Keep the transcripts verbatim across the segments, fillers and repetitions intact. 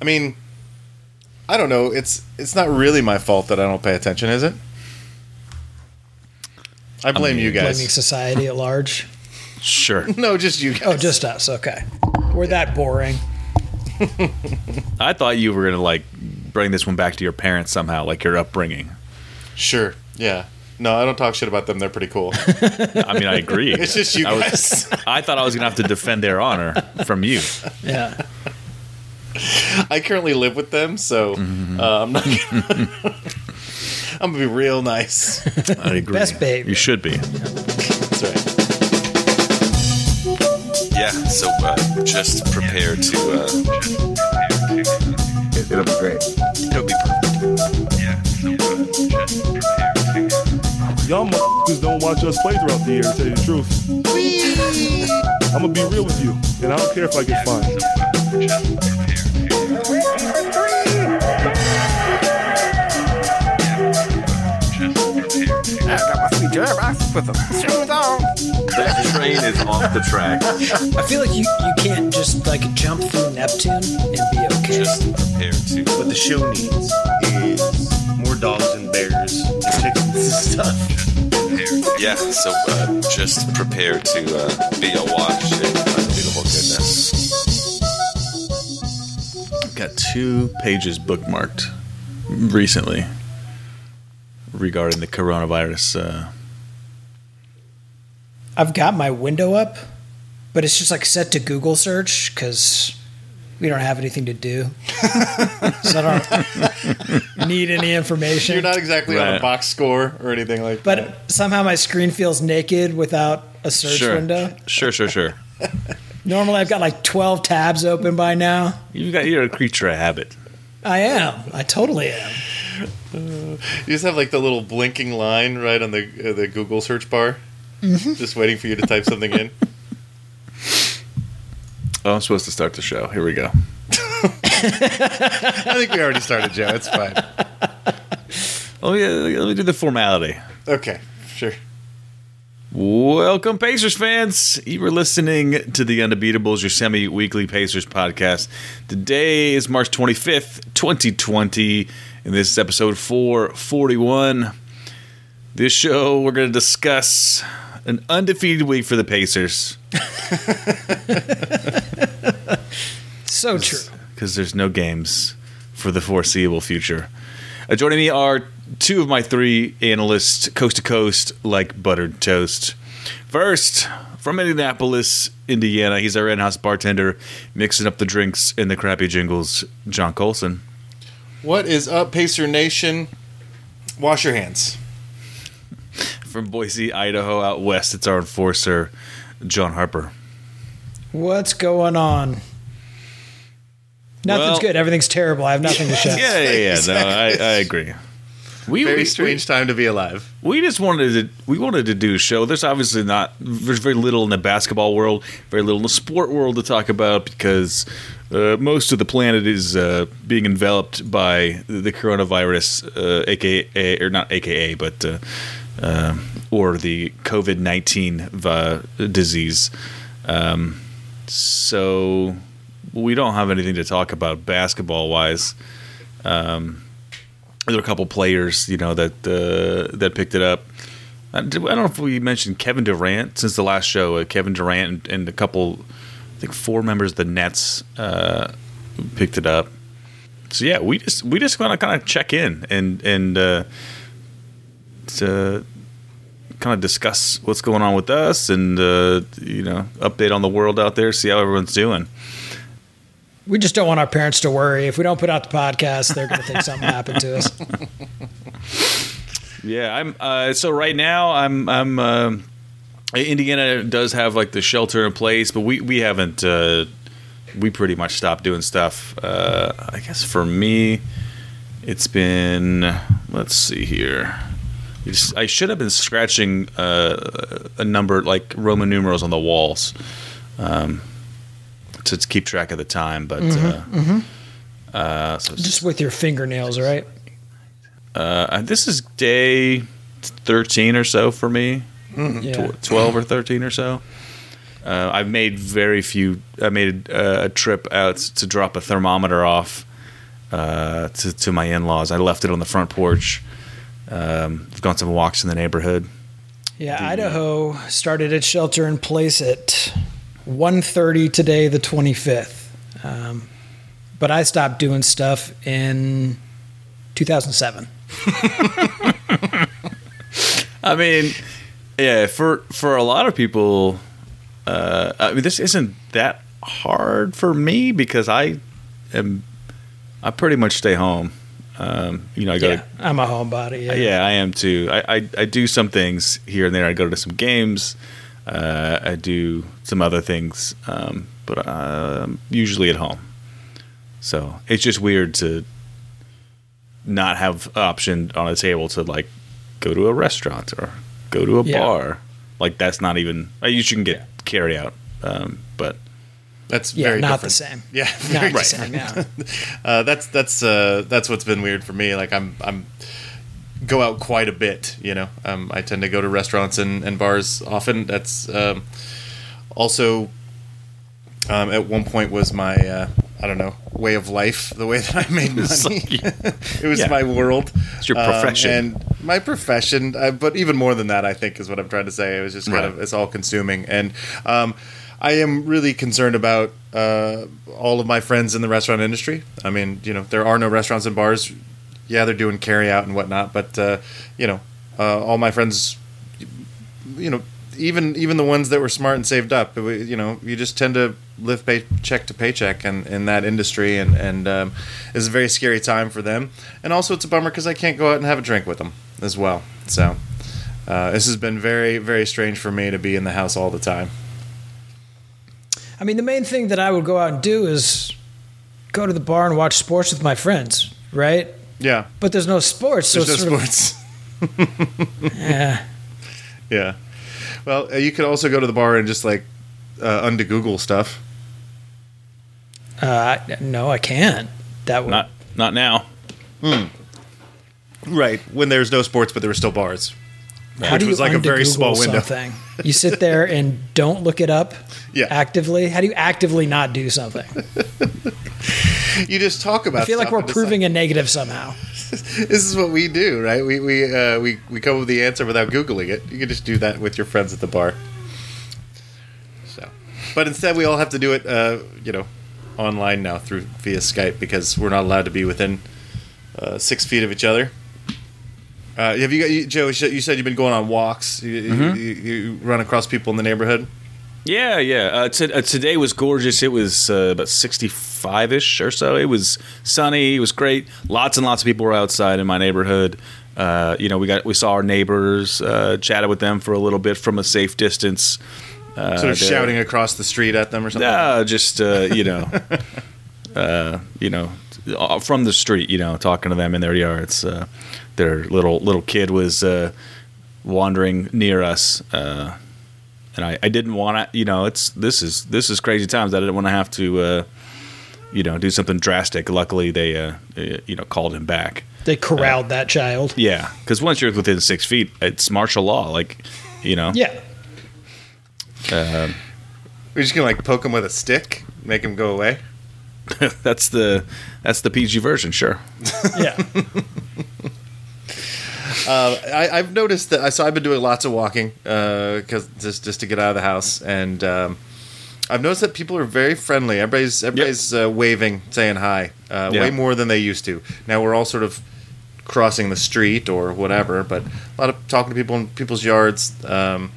I mean, I don't know. It's it's not really my fault that I don't pay attention, is it? I blame I mean, you guys. Blaming society at large? Sure. No, just you guys. Oh, just us. Okay. We're yeah. that boring. I thought you were going to, like, bring this one back to your parents somehow, like your upbringing. Sure. Yeah. No, I don't talk shit about them. They're pretty cool. I mean, I agree. It's just you I guys. Was, I thought I was going to have to defend their honor from you. Yeah. I currently live with them, so mm-hmm. uh, I'm not gonna I'm going to be real nice. I agree. Best babe. You should be. That's right. Yeah, so uh, just prepare to... Uh, it, it'll be great. It'll be perfect. Yeah, so uh, just prepare to... Y'all motherfuckers don't watch us play throughout the year, to tell you the truth. Whee! I'm going to be real with you, and I don't care if I get fined. Yeah, so uh, just prepare. I got my sweet Jerry's with them. That train is off the track. I feel like you, you can't just like jump through Neptune and be okay. Just prepare to. What the show needs is more dogs and bears and chickens and stuff. Yeah, so uh, just prepare to uh, be a watch in unbeatable goodness. I've got two pages bookmarked recently. Regarding the coronavirus, uh... I've got my window up, but it's just like set to Google search because we don't have anything to do, so I don't need any information. You're not exactly right. on a box score or anything like but that. But somehow my screen feels naked without a search sure. window. Sure, sure, sure. Normally I've got like twelve tabs open by now. You've got you're a creature of habit. I am. I totally am. Uh, you just have like the little blinking line right on the uh, the Google search bar, mm-hmm. just waiting for you to type something in. Oh, I'm supposed to start the show. Here we go. I think we already started, Joe. It's fine. Oh yeah, let me do the formality. Okay, sure. Welcome, Pacers fans. You were listening to The Undebeatables, your semi-weekly Pacers podcast. Today is March twenty-fifth, twenty twenty. And this is episode four forty-one. This show, we're going to discuss an undefeated week for the Pacers. So Cause, true. Because there's no games for the foreseeable future. Uh, joining me are two of my three analysts, coast to coast, like buttered toast. First, from Indianapolis, Indiana, he's our in-house bartender, mixing up the drinks and the crappy jingles, John Colson. What is up, Pacer Nation? Wash your hands. From Boise, Idaho, out west, it's our enforcer, John Harper. What's going on? Nothing's well, good. Everything's terrible. I have nothing to show. Yeah, yeah, yeah. Exactly. No, I, I agree. We, very we, strange we, time to be alive. We just wanted to. We wanted to do a show. There's obviously not. There's very little in the basketball world. Very little in the sport world to talk about because. Uh, most of the planet is uh, being enveloped by the coronavirus, uh, aka or not aka, but uh, uh, or the covid nineteen v- disease. Um, so we don't have anything to talk about basketball wise. Um, there are a couple players, you know, that uh, that picked it up. I don't know if we mentioned Kevin Durant since the last show. Uh, Kevin Durant and, and a couple. I think four members of the Nets uh, picked it up. So yeah, we just we just want to kind of check in and and uh, to kind of discuss what's going on with us and uh, you know update on the world out there, see how everyone's doing. We just don't want our parents to worry. If we don't put out the podcast, they're going to think something happened to us. Yeah, I'm. Uh, so right now, I'm. I'm. Uh, Indiana does have like the shelter in place, but we we haven't uh, we pretty much stopped doing stuff. Uh, I guess for me, it's been let's see here. It's, I should have been scratching uh, a number like Roman numerals on the walls um, to, to keep track of the time, but mm-hmm, uh, mm-hmm. Uh, so just with your fingernails, right? Uh, this is day thirteen or so for me. Mm, yeah. twelve or thirteen or so. Uh, I've made very few. I made a, a trip out to drop a thermometer off uh, to, to my in-laws. I left it on the front porch. Um, I've gone some walks in the neighborhood. Yeah, the, Idaho started its shelter in place at one thirty today, the twenty-fifth. Um, but I stopped doing stuff in two thousand seven. I mean, yeah, for for a lot of people, uh, I mean, this isn't that hard for me because I am I pretty much stay home. Um, you know, I go. Yeah, to, I'm a homebody. Yeah, yeah I am too. I, I I do some things here and there. I go to some games. Uh, I do some other things, um, but I'm usually at home. So it's just weird to not have option on a table to like go to a restaurant or go to a yeah. bar. Like that's not even. You can get yeah. carry out, um, but. That's yeah, very not different. The same. Yeah, very not different. The same. Yeah. uh, that's that's uh, that's what's been weird for me. Like I'm I'm go out quite a bit. You know, um, I tend to go to restaurants and, and bars often. That's um, also um, at one point was my uh, I don't know way of life. The way that I made money, it was yeah. my world. It's your profession um, and my profession. Uh, but even more than that, I think is what I'm trying to say. It was just kind right. of it's all consuming and. Um, I am really concerned about uh, all of my friends in the restaurant industry. I mean, you know, there are no restaurants and bars. Yeah, they're doing carry out and whatnot, but uh, you know, uh, all my friends, you know, even even the ones that were smart and saved up, you know, you just tend to live paycheck to paycheck in, in that industry, and and um, it's a very scary time for them. And also, it's a bummer because I can't go out and have a drink with them as well. So uh, this has been very very strange for me to be in the house all the time. I mean, the main thing that I would go out and do is go to the bar and watch sports with my friends, right? Yeah. But there's no sports. So there's no sports. Of, yeah. Yeah. Well, you could also go to the bar and just, like, uh, undo Google stuff. Uh, no, I can't. That would Not, not now. Hmm. Right. When there's no sports, but there were still bars. How Which do you was like a very Google small window. Something? You sit there and don't look it up yeah. actively? How do you actively not do something? You just talk about it. I feel like we're proving a negative somehow. This is what we do, right? We we, uh, we we come up with the answer without Googling it. You can just do that with your friends at the bar. So, but instead we all have to do it uh, you know, online now through via Skype because we're not allowed to be within uh, six feet of each other. Uh, have you got you, Joe? You said you've been going on walks. You, mm-hmm. you, you run across people in the neighborhood. Yeah, yeah. Uh, t- uh, today was gorgeous. It was uh, about sixty-five ish or so. It was sunny. It was great. Lots and lots of people were outside in my neighborhood. Uh, you know, we got we saw our neighbors. Uh, chatted with them for a little bit from a safe distance. Uh, sort of shouting across the street at them or something. No, uh, just uh, you know, uh, you know, from the street. You know, talking to them in their yards. Uh, Their little little kid was uh, wandering near us, uh, and I, I didn't want to. You know, it's this is this is crazy times. I didn't want to have to, uh, you know, do something drastic. Luckily, they, uh, you know, called him back. They corralled uh, that child. Yeah, because once you're within six feet, it's martial law. Like, you know. Yeah. Uh, We're just gonna like poke him with a stick, make him go away. that's the that's the P G version, sure. Yeah. Uh, I, I've noticed that, so I've been doing lots of walking uh, cause just just to get out of the house, and um, I've noticed that people are very friendly. Everybody's everybody's yep. uh, waving, saying hi, uh, yeah. way more than they used to. Now we're all sort of crossing the street or whatever, but a lot of talking to people in people's yards. Um,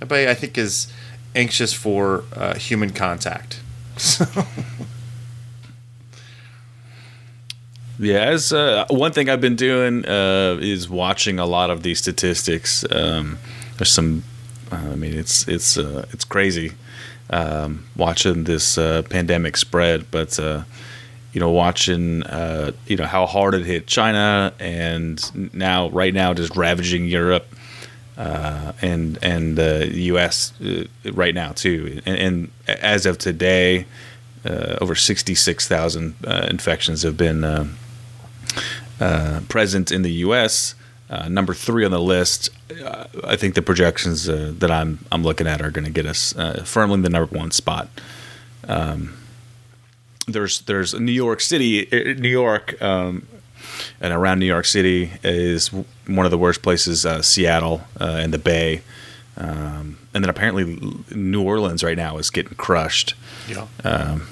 everybody, I think, is anxious for uh, human contact. So. Yeah, as, uh, one thing I've been doing uh, is watching a lot of these statistics. Um, there's some, I mean, it's it's uh, it's crazy um, watching this uh, pandemic spread. But uh, you know, watching uh, you know how hard it hit China, and now right now just ravaging Europe uh, and and the uh, U S uh, right now too. And, and as of today, uh, over sixty-six thousand uh, infections have been. Uh, Uh, present in the U S, uh, number three on the list. Uh, I think the projections uh, that I'm I'm looking at are going to get us uh, firmly in the number one spot. Um, there's there's New York City, New York, um, and around New York City is one of the worst places. Uh, Seattle uh, and the Bay, um, and then apparently New Orleans right now is getting crushed. Yeah. Um,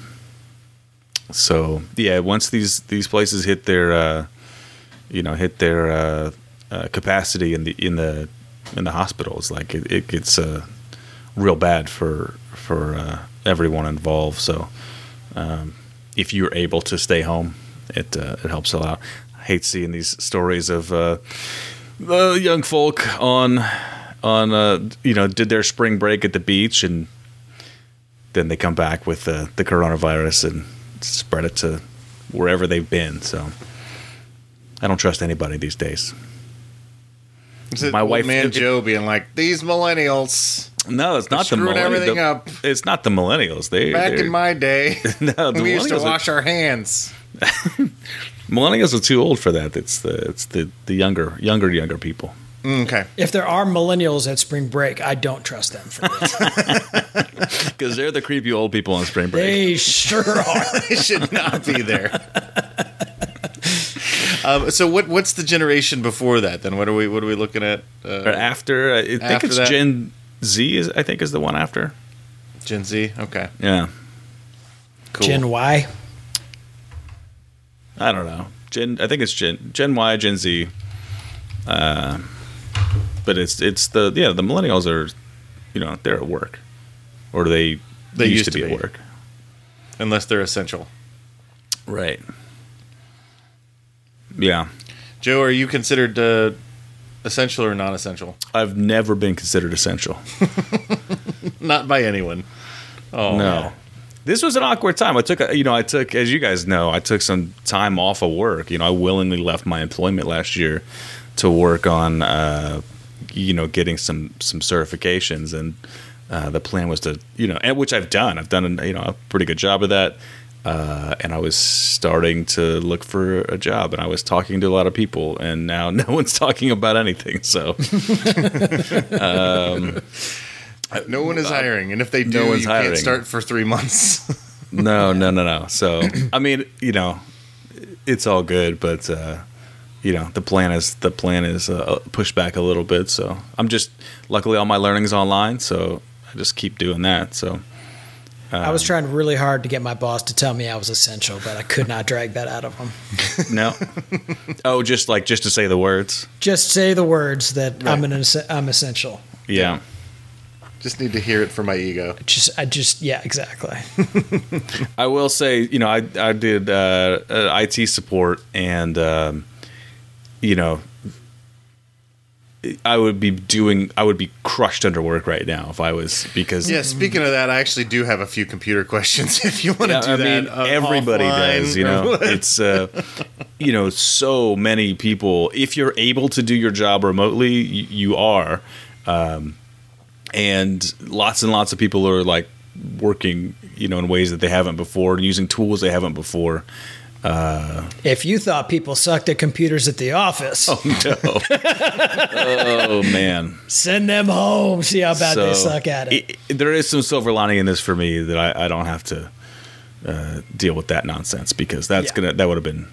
so yeah, once these these places hit their, uh, you know, hit their uh, uh, capacity in the in the in the hospitals, like it, it gets uh, real bad for for uh, everyone involved. So. Um, if you're able to stay home, it uh, it helps a lot. I hate seeing these stories of uh, uh, young folk on on uh, you know did their spring break at the beach and then they come back with uh, the coronavirus and spread it to wherever they've been. So I don't trust anybody these days. Is it my wife, man it, Joe, being like these millennials. No, it's not the millennials. Screwed everything the, up. It's not the millennials. They back in my day, no, we used to wash are, our hands. Millennials are too old for that. It's the it's the, the younger younger younger people. Okay. If there are millennials at spring break, I don't trust them for this because they're the creepy old people on spring break. They sure are. They should not be there. Um, so what what's the generation before that? Then what are we what are we looking at? Uh, after I think after it's that? Gen Z is I think is the one after Gen Z. Okay, yeah, cool. Gen Y. I don't know. Gen I think it's Gen Gen Y, Gen Z. Uh, but it's it's the yeah the millennials are, you know, they're at work, or they they used, used to, to be, be at work, unless they're essential, right? Yeah. Joe, are you considered uh, essential or non-essential? I've never been considered essential. Not by anyone. Oh, no. Man. This was an awkward time. I took, a, you know, I took, as you guys know, I took some time off of work. You know, I willingly left my employment last year to work on, uh, you know, getting some, some certifications. And uh, the plan was to, you know, and which I've done. I've done, you know, a pretty good job of that. Uh, and I was starting to look for a job, and I was talking to a lot of people, and now no one's talking about anything. So, um, no one is hiring, and if they do, no you hiring. Can't start for three months. no, no, no, no. So, I mean, you know, it's all good, but uh, you know, the plan is the plan is uh, pushed back a little bit. So, I'm just luckily all my learning's online, so I just keep doing that. So. Um, I was trying really hard to get my boss to tell me I was essential, but I could not drag that out of him. No. Oh, just like just to say the words. Just say the words that right. I'm an I'm essential. Yeah. Just need to hear it for my ego. Just I just yeah exactly. I will say, you know, I I did uh, I T support, and um, you know, I would be doing. I would be crushed under work right now if I was because. Yeah, speaking of that, I actually do have a few computer questions. If you want to yeah, do I that, mean, uh, everybody does. You know, it's uh, you know, so many people. If you're able to do your job remotely, you, you are, um, and lots and lots of people are like working, you know, in ways that they haven't before, using tools they haven't before. Uh, if you thought people sucked at computers at the office. Oh, no. Oh, man. Send them home. See how bad so, they suck at it. it. There is some silver lining in this for me that I, I don't have to uh, deal with that nonsense because that's yeah. gonna that would have been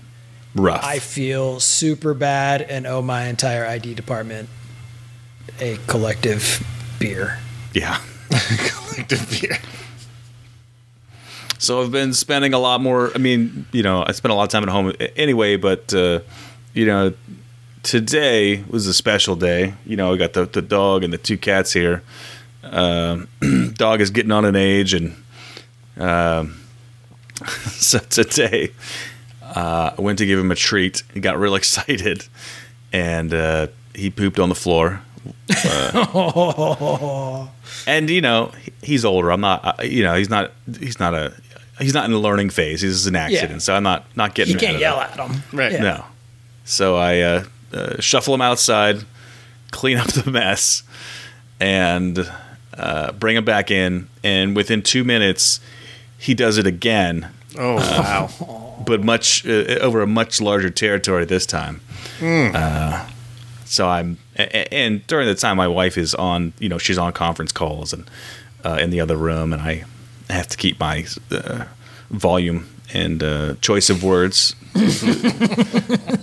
rough. I feel super bad and owe my entire I D department a collective beer. Yeah. Collective beer. So I've been spending a lot more. I mean, you know, I spent a lot of time at home anyway. But uh, you know, today was a special day. You know, I got the, the dog and the two cats here. Um, dog is getting on in age, and um, so today uh, I went to give him a treat. He got real excited, and uh, he pooped on the floor. Uh, and you know, he's older. I'm not. You know, he's not. He's not a. He's not in the learning phase. He's an accident, yeah. so I'm not not getting. You can't yell at him, right? Yeah. No. So I uh, uh, shuffle him outside, clean up the mess, and uh, bring him back in. And within two minutes, he does it again. Oh uh, wow! But much uh, over a much larger territory this time. Mm. Uh, so I'm, and during the time my wife is on, you know, she's on conference calls and uh, in the other room, and I. I have to keep my uh, volume and uh, choice of words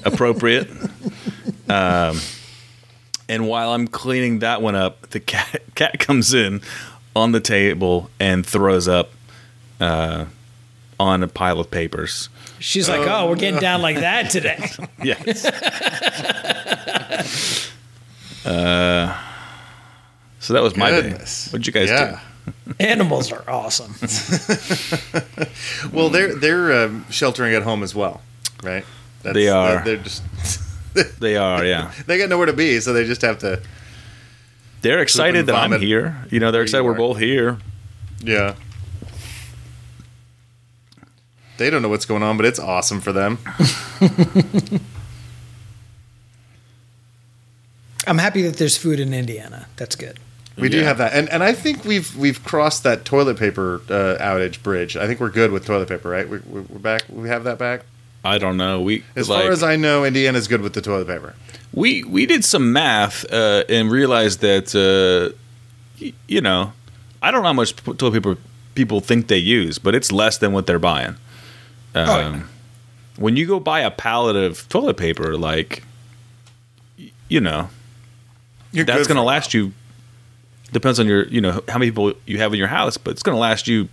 appropriate. Um, and while I'm cleaning that one up, the cat cat comes in on the table and throws up uh, on a pile of papers. She's like, oh, oh we're getting down like that today. Yes. uh, so that was Goodness. my day. What'd you guys yeah. do? Animals are awesome. Well, they're they're uh, sheltering at home as well, right? That's, they are. They're just. They are, yeah. They got nowhere to be, so they just have to. They're excited that I'm here. You know, they're excited we're both here. Yeah. They don't know what's going on, but it's awesome for them. I'm happy that there's food in Indiana. That's good. We yeah. do have that, and and I think we've we've crossed that toilet paper uh, outage bridge. I think we're good with toilet paper, right? We, we're back. We have that back. I don't know. We as like, far as I know, Indiana's good with the toilet paper. We we did some math uh, and realized that uh, y- you know, I don't know how much toilet paper people think they use, but it's less than what they're buying. Um, oh, yeah. When you go buy a pallet of toilet paper, like y- you know, You're that's going to last you. Depends on your you know how many people you have in your house, but it's going to last you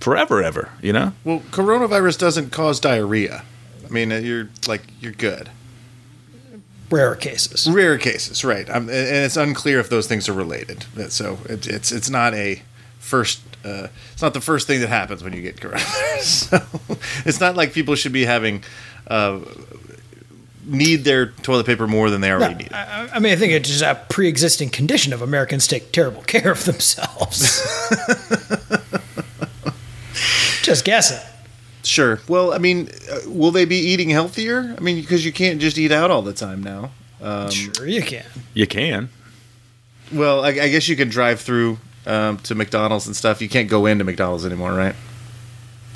forever, ever. You know. Well, coronavirus doesn't cause diarrhea. I mean, you're like you're good. Rare cases. Rare cases, right? I'm, and it's unclear if those things are related. So it, it's it's not a first. Uh, it's not the first thing that happens when you get coronavirus. So it's not like people should be having uh, need their toilet paper more than they already no, need. I, I mean, I think it's just a pre-existing condition of Americans take terrible care of themselves. Just guessing. Sure. Well, I mean, will they be eating healthier? I mean, because you can't just eat out all the time now. Um, sure, you can. You can. Well, I, I guess you can drive through um, to McDonald's and stuff. You can't go into McDonald's anymore, right?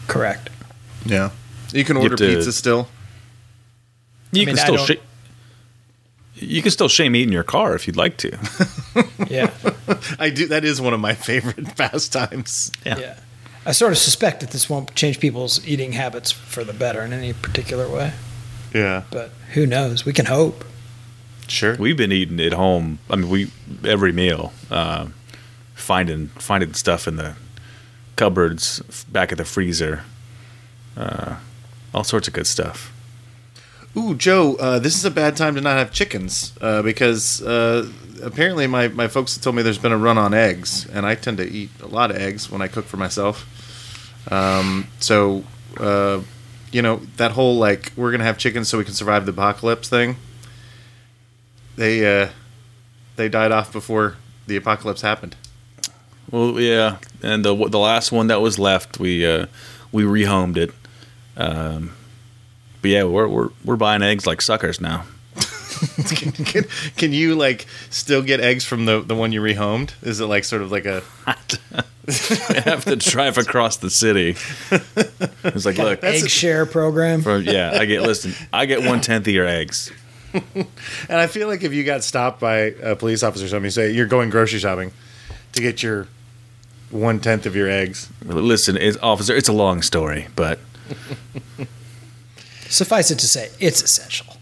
Correct. Yeah. You can order you to, pizza still. You I mean, can still sh- You can still shame eat in your car if you'd like to. Yeah. I do. That is one of my favorite pastimes. Yeah. Yeah. I sort of suspect that this won't change people's eating habits for the better in any particular way. Yeah. But who knows? We can hope. Sure. We've been eating at home. I mean, we every meal, uh, finding finding stuff in the cupboards, back at the freezer, uh, all sorts of good stuff. Ooh, Joe, uh, this is a bad time to not have chickens uh, because uh, apparently my, my folks told me there's been a run on eggs, and I tend to eat a lot of eggs when I cook for myself. Um, so, uh, you know, that whole, like, we're going to have chickens so we can survive the apocalypse thing. They, uh, they died off before the apocalypse happened. Well, yeah. And the, the last one that was left, we, uh, we rehomed it. Um, but yeah, we're, we're, we're buying eggs like suckers now. Can, can, can you like still get eggs from the, the one you rehomed? Is it like sort of like a? I have to drive across the city. It's like, look, egg a, share program. From, yeah, I get. Listen, I get one tenth of your eggs. And I feel like if you got stopped by a police officer or something, you say you're going grocery shopping to get your one tenth of your eggs. Listen, it's, officer, it's a long story, but suffice it to say, it's essential.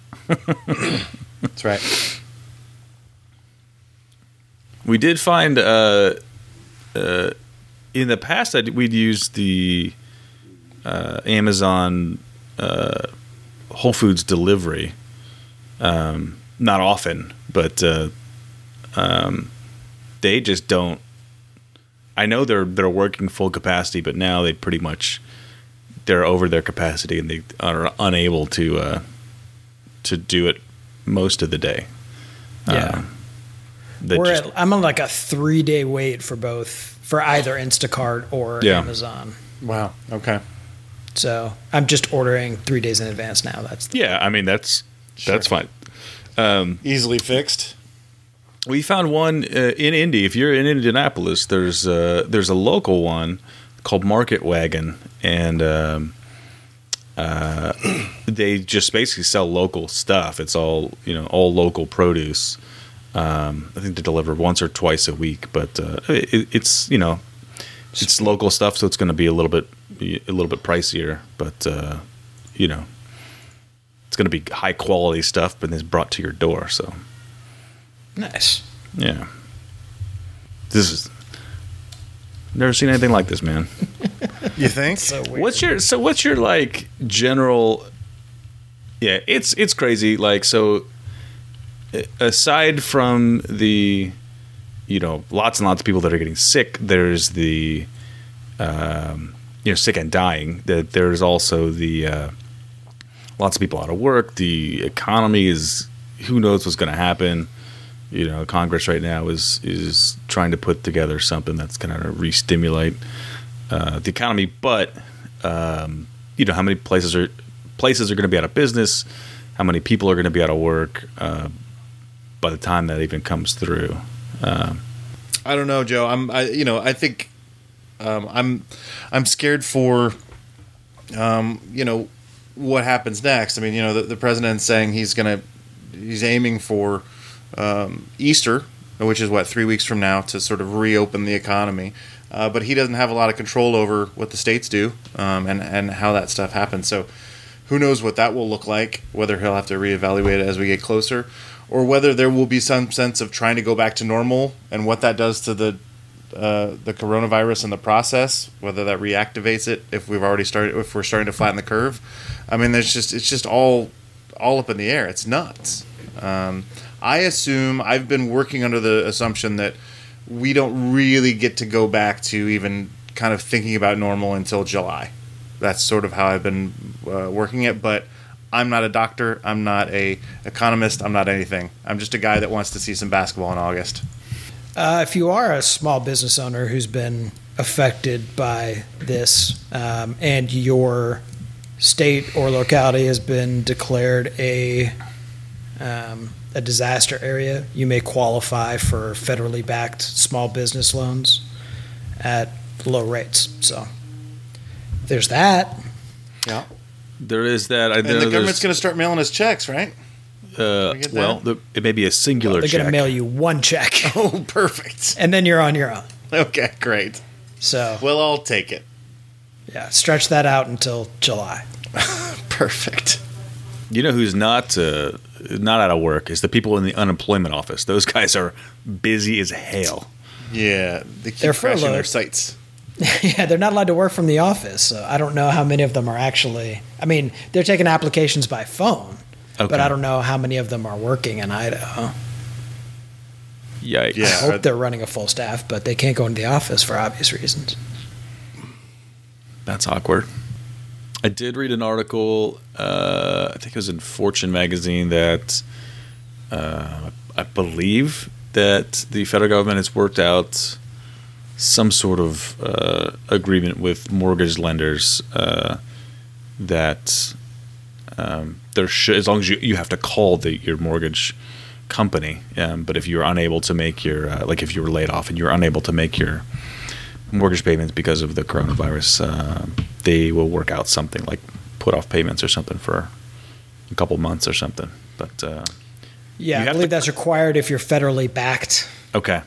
That's right. We did find uh, uh, in the past that we'd used the uh, Amazon uh, Whole Foods delivery. Um, not often, but uh, um, they just don't. I know they're they're working full capacity, but now they pretty much they're over their capacity and they are unable to uh, to do it most of the day. Yeah. Uh, We're just, at, I'm on like a three day wait for both, for either Instacart or yeah. Amazon. Wow. Okay. So I'm just ordering three days in advance now. That's the yeah. I mean, that's, sure. that's fine. Um, Easily fixed. We found one uh, in Indy. If you're in Indianapolis, there's uh there's a local one called Market Wagon, and um, uh, they just basically sell local stuff. It's all you know, all local produce. Um, I think they deliver once or twice a week, but uh, it, it's you know, it's local stuff, so it's going to be a little bit be a little bit pricier, but uh, you know, it's going to be high quality stuff, but it's brought to your door. So nice. Yeah. This is never seen anything like this, man. You think? So weird. What's your so? What's your like general? Yeah, it's it's crazy. Like so, aside from the, you know, lots and lots of people that are getting sick, there's the, um, you know, sick and dying. That there's also the, uh, lots of people out of work. The economy is, who knows what's going to happen. You know, Congress right now is is trying to put together something that's going to re-stimulate uh, the economy. But um, you know, how many places are places are going to be out of business? How many people are going to be out of work uh, by the time that even comes through? Um, I don't know, Joe. I'm, I, you know, I think um, I'm, I'm scared for, um, you know, what happens next. I mean, you know, the, the president's saying he's gonna, he's aiming for um, Easter, which is what, three weeks from now, to sort of reopen the economy. Uh, but he doesn't have a lot of control over what the states do um, and and how that stuff happens. So, who knows what that will look like? Whether he'll have to reevaluate it as we get closer, or whether there will be some sense of trying to go back to normal and what that does to the uh, the coronavirus in the process, whether that reactivates it if we've already started, if we're starting to flatten the curve. I mean, there's just it's just all all up in the air. It's nuts. Um, I assume I've been working under the assumption that we don't really get to go back to even kind of thinking about normal until July. That's sort of how I've been uh, working it, but I'm not a doctor. I'm not a economist. I'm not anything. I'm just a guy that wants to see some basketball in August. Uh, if you are a small business owner who's been affected by this um, and your state or locality has been declared a um, a disaster area, you may qualify for federally backed small business loans at low rates. So there's that. Yeah. There is that. I and know the government's going to start mailing us checks, right? Uh, we well, the, it may be a singular well, they're check. They're going to mail you one check. Oh, perfect. And then you're on your own. Okay, great. So we'll all take it. Yeah, stretch that out until July. Perfect. You know who's not uh, not out of work is the people in the unemployment office. Those guys are busy as hell. Yeah, they keep they're crashing their sites. Yeah, they're not allowed to work from the office, so I don't know how many of them are actually – I mean, they're taking applications by phone, okay. But I don't know how many of them are working in Idaho. Yikes. Yeah, I hope they're running a full staff, but they can't go into the office for obvious reasons. That's awkward. I did read an article, uh, I think it was in Fortune magazine, that uh, I believe that the federal government has worked out – some sort of uh, agreement with mortgage lenders uh, that um, there should, as long as you, you have to call the, your mortgage company. Um, but if you're unable to make your, uh, like if you were laid off and you're unable to make your mortgage payments because of the coronavirus, uh, they will work out something like put off payments or something for a couple months or something. But uh, yeah, I believe to- that's required if you're federally backed. Okay.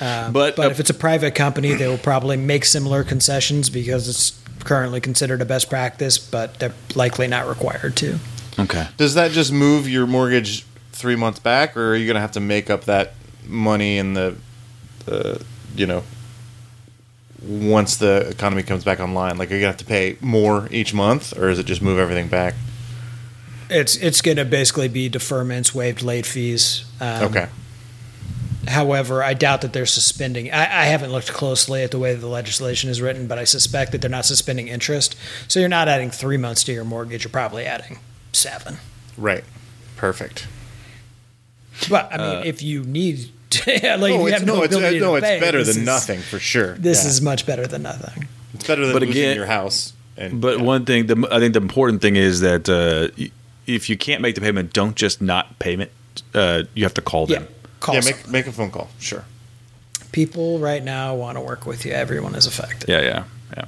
Um, but but uh, if it's a private company, they will probably make similar concessions because it's currently considered a best practice, but they're likely not required to. Okay. Does that just move your mortgage three months back, or are you going to have to make up that money in the, uh, you know, once the economy comes back online? Like, are you going to have to pay more each month, or is it just move everything back? It's it's going to basically be deferments, waived late fees. Um, okay. However, I doubt that they're suspending. I, I haven't looked closely at the way the legislation is written, but I suspect that they're not suspending interest. So you're not adding three months to your mortgage. You're probably adding seven. Right. Perfect. But, I mean, uh, if you need to, like, no, you have no, no ability it's, no, to pay. No, it's better this than is, nothing, for sure. This yeah. is much better than nothing. It's better than but losing again, your house. And, but yeah. one thing, the, I think the important thing is that uh, if you can't make the payment, don't just not payment. Uh, you have to call them. Yeah. Call yeah, make, make a phone call. Sure. People right now want to work with you. Everyone is affected. Yeah, yeah, yeah.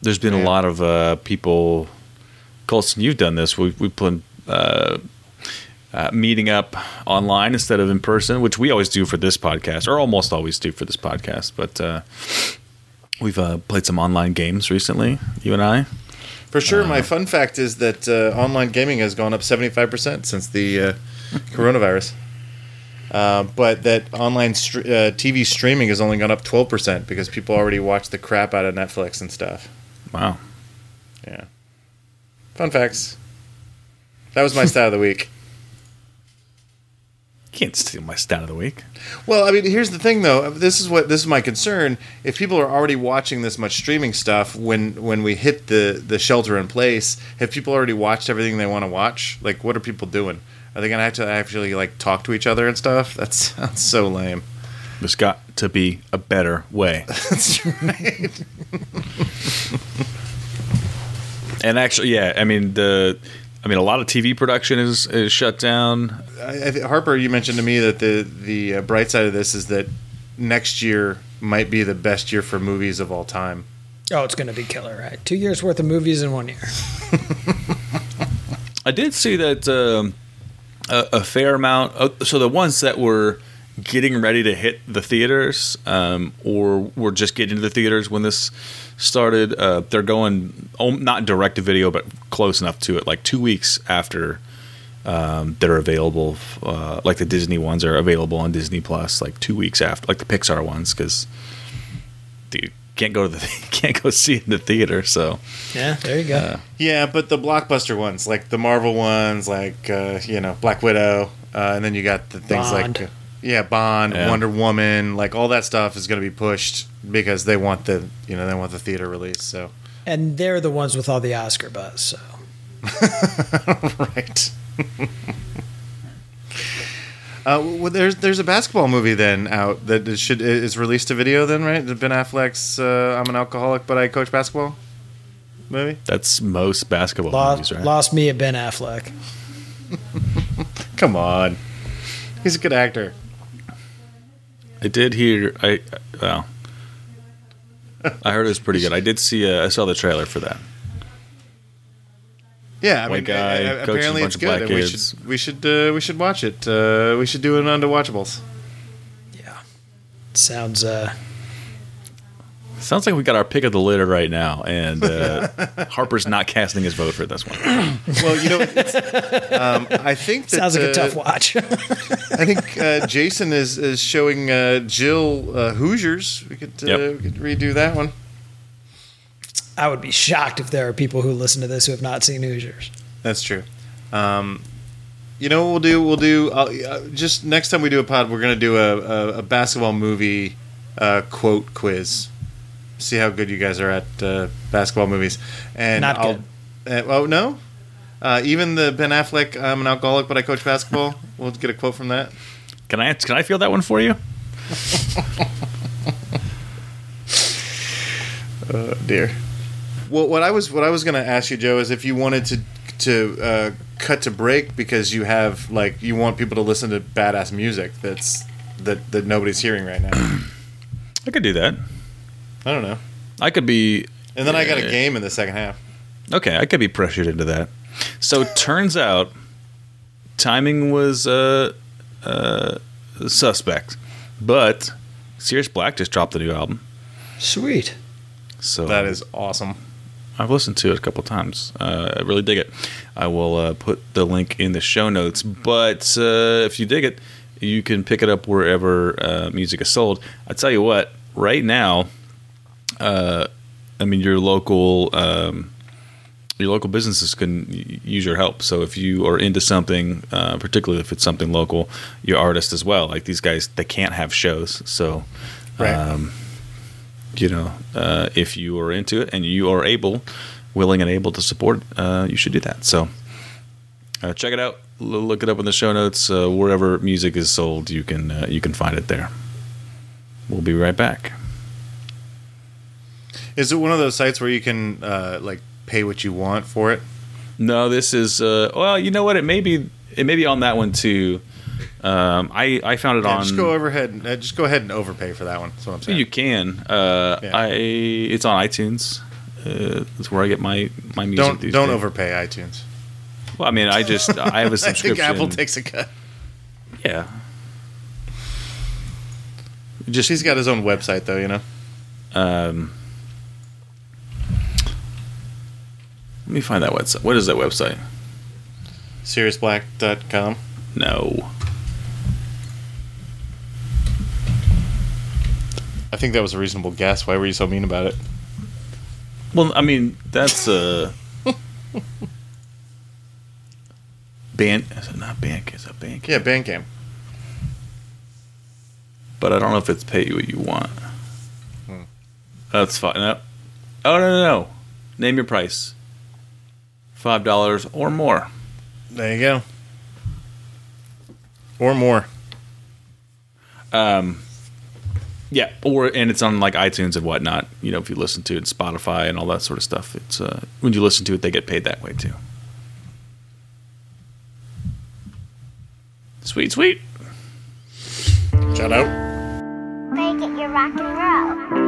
There's been yeah. a lot of uh, people. Colson, you've done this. We've we've been uh, uh, meeting up online instead of in person, which we always do for this podcast, or almost always do for this podcast. But uh, We've uh, played some online games recently, you and I. For sure. Uh, my fun fact is that uh, online gaming has gone up seventy-five percent since the uh, coronavirus. Uh, but that online str- uh, T V streaming has only gone up twelve percent because people already watch the crap out of Netflix and stuff. Wow. Yeah. Fun facts. That was my stat of the week. You can't steal my stat of the week. Well, I mean, here's the thing, though. This is what this is my concern. If people are already watching this much streaming stuff, when when we hit the, the shelter in place, have people already watched everything they want to watch? Like, what are people doing? Are they going to have to actually, like, talk to each other and stuff? That sounds so lame. There's got to be a better way. That's right. And actually, yeah, I mean, the... I mean, a lot of T V production is, is shut down. I, I, Harper, you mentioned to me that the, the bright side of this is that next year might be the best year for movies of all time. Oh, it's going to be killer, right? Two years' worth of movies in one year. I did see that um, a, a fair amount. Of, so the ones that were getting ready to hit the theaters um, or were just getting to the theaters when this started, uh, they're going not direct to video, but close enough to it. Like two weeks after um, they're available, uh, like the Disney ones are available on Disney Plus. Like two weeks after, like the Pixar ones, because you can't go to the can't go see it in the theater. So yeah, there you go. Uh, yeah, but the blockbuster ones, like the Marvel ones, like uh, you know Black Widow, uh, and then you got the things Bond. like uh, yeah Bond, yeah. Wonder Woman, like all that stuff is going to be pushed. Because they want the you know they want the theater release, so and they're the ones with all the Oscar buzz, so right. uh, well, there's there's a basketball movie then out that it should is released to video then, right? Ben Affleck's uh, "I'm an Alcoholic but I Coach Basketball" movie. That's most basketball lost, movies, right? Lost me at Ben Affleck. Come on, he's a good actor. I did hear I well. I heard it was pretty good. I did see. Uh, I saw the trailer for that. Yeah, I White mean, guy, I, I, apparently it's good. And we should we should uh, we should watch it. Uh, we should do it on the Watchables. Yeah, sounds. Uh... Sounds like we got our pick of the litter right now, and uh, Harper's not casting his vote for this one. Well, you know, it's, um, I think that, sounds like uh, a tough watch. I think uh, Jason is is showing uh, Jill uh, Hoosiers. We could, uh, yep. we could redo that one. I would be shocked if there are people who listen to this who have not seen Hoosiers. That's true. Um, you know what we'll do? We'll do uh, just next time we do a pod. We're going to do a, a, a basketball movie uh, quote quiz. See how good you guys are at uh, basketball movies. And Not I'll, good. Uh, oh, no? Uh, even the Ben Affleck, I'm an alcoholic, but I coach basketball. We'll get a quote from that. Can I Can I feel that one for you? Oh, dear. Well, what I was what I was going to ask you, Joe, is if you wanted to to uh, cut to break because you have like you want people to listen to badass music that's that that nobody's hearing right now. I could do that. I don't know. I could be... And then uh, I got a game in the second half. Okay, I could be pressured into that. So, turns out, timing was uh, uh, suspect. But Sirius Blvck just dropped the new album. Sweet. So that is awesome. I've listened to it a couple times. Uh, I really dig it. I will uh, put the link in the show notes. But uh, if you dig it, you can pick it up wherever uh, music is sold. I tell you what, right now... Uh, I mean, your local um, your local businesses can use your help. So if you are into something, uh, particularly if it's something local, your artist as well. Like these guys, they can't have shows. So, right. um, you know, uh, if you are into it and you are able, willing and able to support, uh, you should do that. So uh, check it out. L- look it up in the show notes. Uh, wherever music is sold, you can uh, you can find it there. We'll be right back. Is it one of those sites where you can uh, like pay what you want for it? No, this is uh, well, you know what? It may be it may be on that one too. Um, I I found it yeah, on. Just go overhead. And, uh, just go ahead and overpay for that one. That's what I'm saying. You can. Uh, yeah. I it's on iTunes. Uh, that's where I get my my music. Don't these don't days. Overpay iTunes. Well, I mean, I just I have a subscription. I think Apple takes a cut. Yeah. Just he's got his own website though, you know. Um. Let me find that website. What is that website? Sirius Blvck dot com? No. I think that was a reasonable guess. Why were you so mean about it? Well, I mean, that's a... Uh, band... Is it not Bandcamp? Is it Bandcamp? Yeah, Bandcamp. But I don't know if it's pay you what you want. Hmm. That's fine. No. Oh, no, no, no. Name your price. five dollars or more. There you go. Or more. Um... Yeah, or and it's on like iTunes and whatnot. You know, if you listen to it, Spotify and all that sort of stuff. It's uh, when you listen to it, they get paid that way too. Sweet, sweet. Shout out. Make it your rock and roll.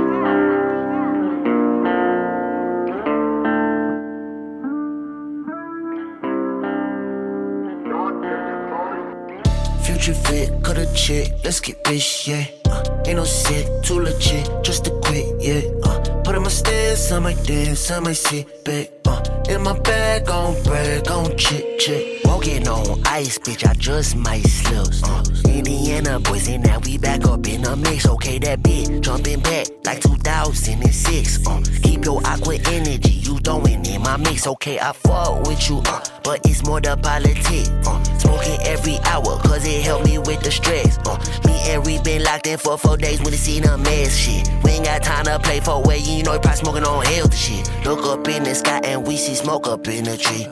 Future fit, cut a chick, let's get this, yeah. Uh, ain't no sick, too legit, just to quit, yeah. Uh, put on my stairs, I might dance, I might sit back. Uh, in my bag, on brag, on chick, chick. Walking on ice, bitch, I just might slip. Uh, Indiana boys, and now we back up in the mix. Okay, that bitch, jumping back like two thousand six. Uh, keep your aqua energy, you throwing in my mix. Okay, I fuck with you, uh, but it's more the politics. Uh, smoking every hour, cause it help me with the stress. Uh, me and Reed been locked in for four days when they seen a mess, shit. We ain't got time to play for way, you know, you probably smoking on healthy shit. Look up in the sky and we see smoke up in the tree.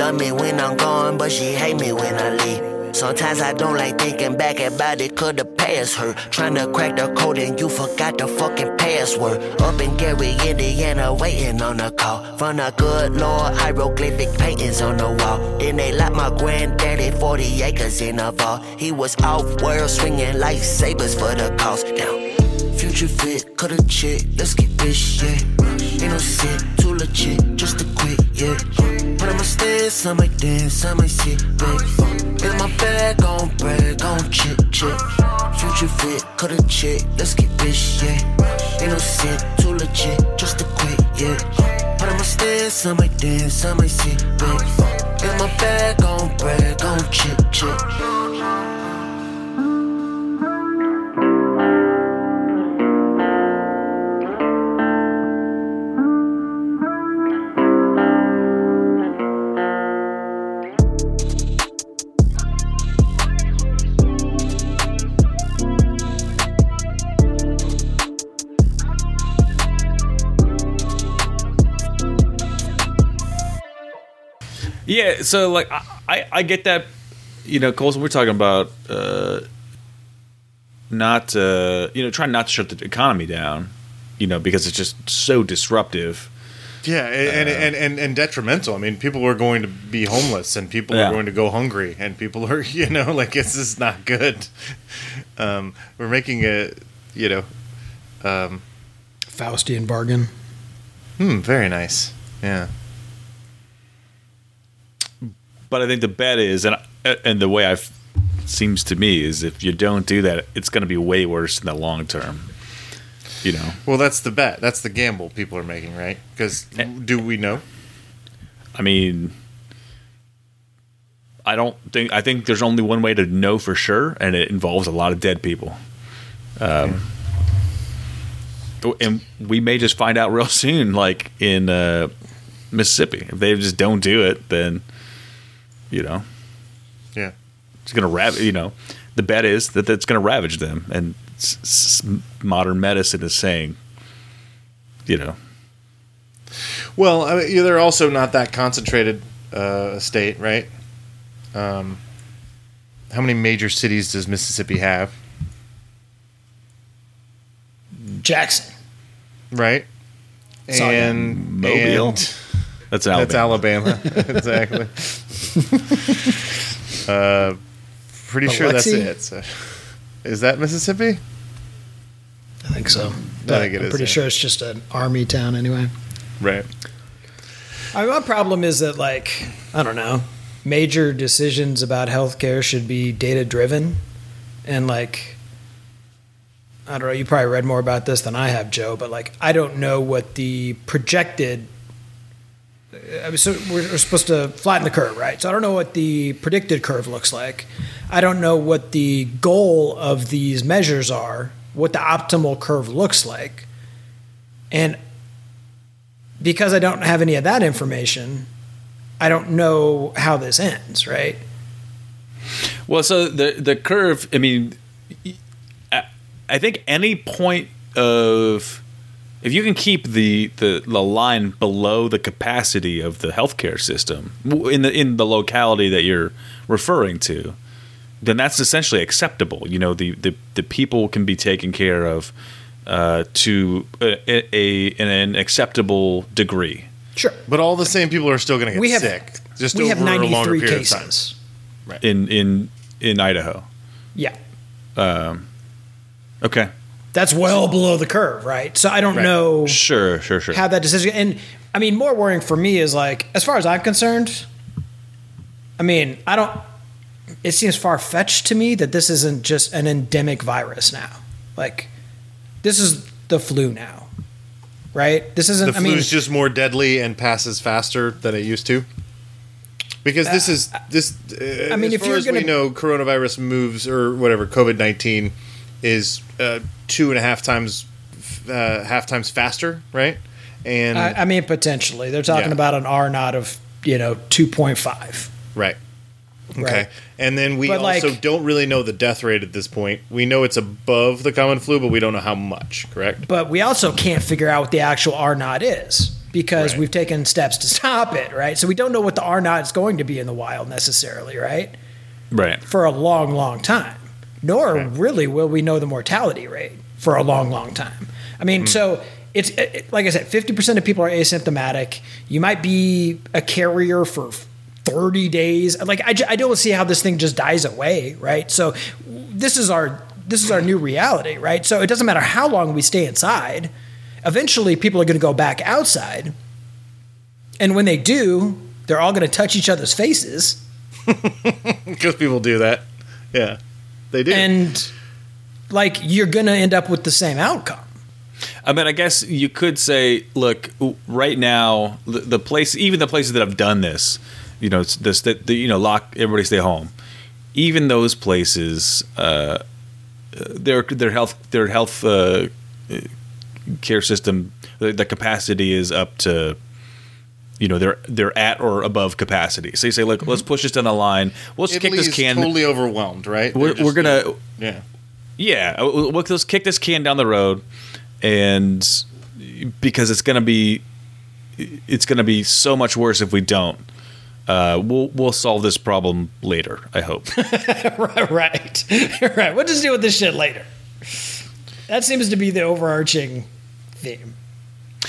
Love me when I'm gone, but she hate me when I leave. Sometimes I don't like thinking back about it, cause the past hurt. Trying to crack the code and you forgot the fucking password. Up in Gary, Indiana, waiting on a call. From the good Lord, hieroglyphic paintings on the wall. Then they locked my granddaddy, forty acres in a vault. He was off-world swinging lifesavers for the cost. Now, future fit, cut a chick, let's get this, yeah. Ain't no sick, too legit, just to quit, yeah. Put on my stairs, I might dance, I might sit back. In my bag, on brag, on chick, chick. Future fit, cut a chick, let's get this, yeah. Ain't no sick, too legit, just to quit, yeah. Put on my stairs, I might dance, I might sit back. In my bag, on brag, on chick, chick. Yeah, so like I, I, I get that, you know, Colson. We're talking about uh, not, uh, you know, trying not to shut the economy down, you know, because it's just so disruptive. Yeah, and uh, and, and, and detrimental. I mean, people are going to be homeless, and people yeah. are going to go hungry, and people are, you know, like it's just not good. Um, we're making a, you know, um, Faustian bargain. Hmm. Very nice. Yeah. But I think the bet is, and and the way I seems to me is, if you don't do that, it's going to be way worse in the long term. You know. Well, that's the bet. That's the gamble people are making, right? Because do we know? I mean, I don't think. I think there's only one way to know for sure, and it involves a lot of dead people. Um, and we may just find out real soon, like in uh, Mississippi, if they just don't do it, then. You know, yeah, it's gonna ravage. You know, the bet is that that's gonna ravage them, and s- s- modern medicine is saying, you know, well, I mean, they're also not that concentrated uh, a state, right? Um, how many major cities does Mississippi have? Jackson, right? Sorry. And Mobile. And- That's Alabama. That's Alabama. Exactly. uh, pretty but sure Lexi? That's it. So. Is that Mississippi? I think so. But I think it I'm is. Pretty yeah. sure it's just an army town anyway. Right. I mean, my problem is that, like, I don't know, major decisions about healthcare should be data driven, and like, I don't know. You probably read more about this than I have, Joe. But like, I don't know what the projected I mean, so we're supposed to flatten the curve, right? So I don't know what the predicted curve looks like. I don't know what the goal of these measures are, what the optimal curve looks like. And because I don't have any of that information, I don't know how this ends, right? Well, so the the curve, I mean, I, I think any point of... If you can keep the, the, the line below the capacity of the healthcare system in the in the locality that you're referring to, then that's essentially acceptable. You know, the, the, the people can be taken care of uh, to a, a, a an acceptable degree. Sure, but all the same people are still going to get we have, sick. Just we over have ninety-three a longer period cases of time. Right. in in in Idaho. Yeah. Um, okay. That's well below the curve, right? So I don't right. know sure, sure, sure. how that decision... And, I mean, more worrying for me is, like, as far as I'm concerned, I mean, I don't... It seems far-fetched to me that this isn't just an endemic virus now. Like, this is the flu now, right? This isn't... The I flu's mean, just more deadly and passes faster than it used to? Because uh, this is... this. Uh, I mean, as if far you're as gonna, we know, coronavirus moves, or whatever, COVID nineteen... is uh, two and a half times uh, half times faster, right? And I, I mean, potentially. They're talking yeah. about an R naught of, you know, two point five. Right. Okay. Right. And then we but also like, don't really know the death rate at this point. We know it's above the common flu, but we don't know how much, correct? But we also can't figure out what the actual R naught is because right. we've taken steps to stop it, right? So we don't know what the R naught is going to be in the wild necessarily, right? Right. For a long, long time. Nor okay. really will we know the mortality rate for a long, long time. I mean, mm-hmm. so it's it, like I said, fifty percent of people are asymptomatic. You might be a carrier for thirty days. Like I, I don't see how this thing just dies away, right? So this is our this is our new reality, right? So it doesn't matter how long we stay inside. Eventually, people are going to go back outside, and when they do, they're all going to touch each other's faces because people do that, yeah. They do. And, like, you're going to end up with the same outcome. I mean, I guess you could say, look, right now, the, the place, even the places that have done this, you know, this, the, the, you know, lock, everybody stay home. Even those places, uh, their their health their health uh, care system, the, the capacity is up to. You know, they're they're at or above capacity. So you say, look, let's push this down the line. We'll just Italy kick this can. Is totally overwhelmed, right? We're, just, we're gonna, yeah, yeah. We'll, we'll, let's kick this can down the road, and because it's gonna be, it's gonna be so much worse if we don't. Uh, we'll we'll solve this problem later. I hope. right, right, right. We'll just deal with this shit later. That seems to be the overarching theme.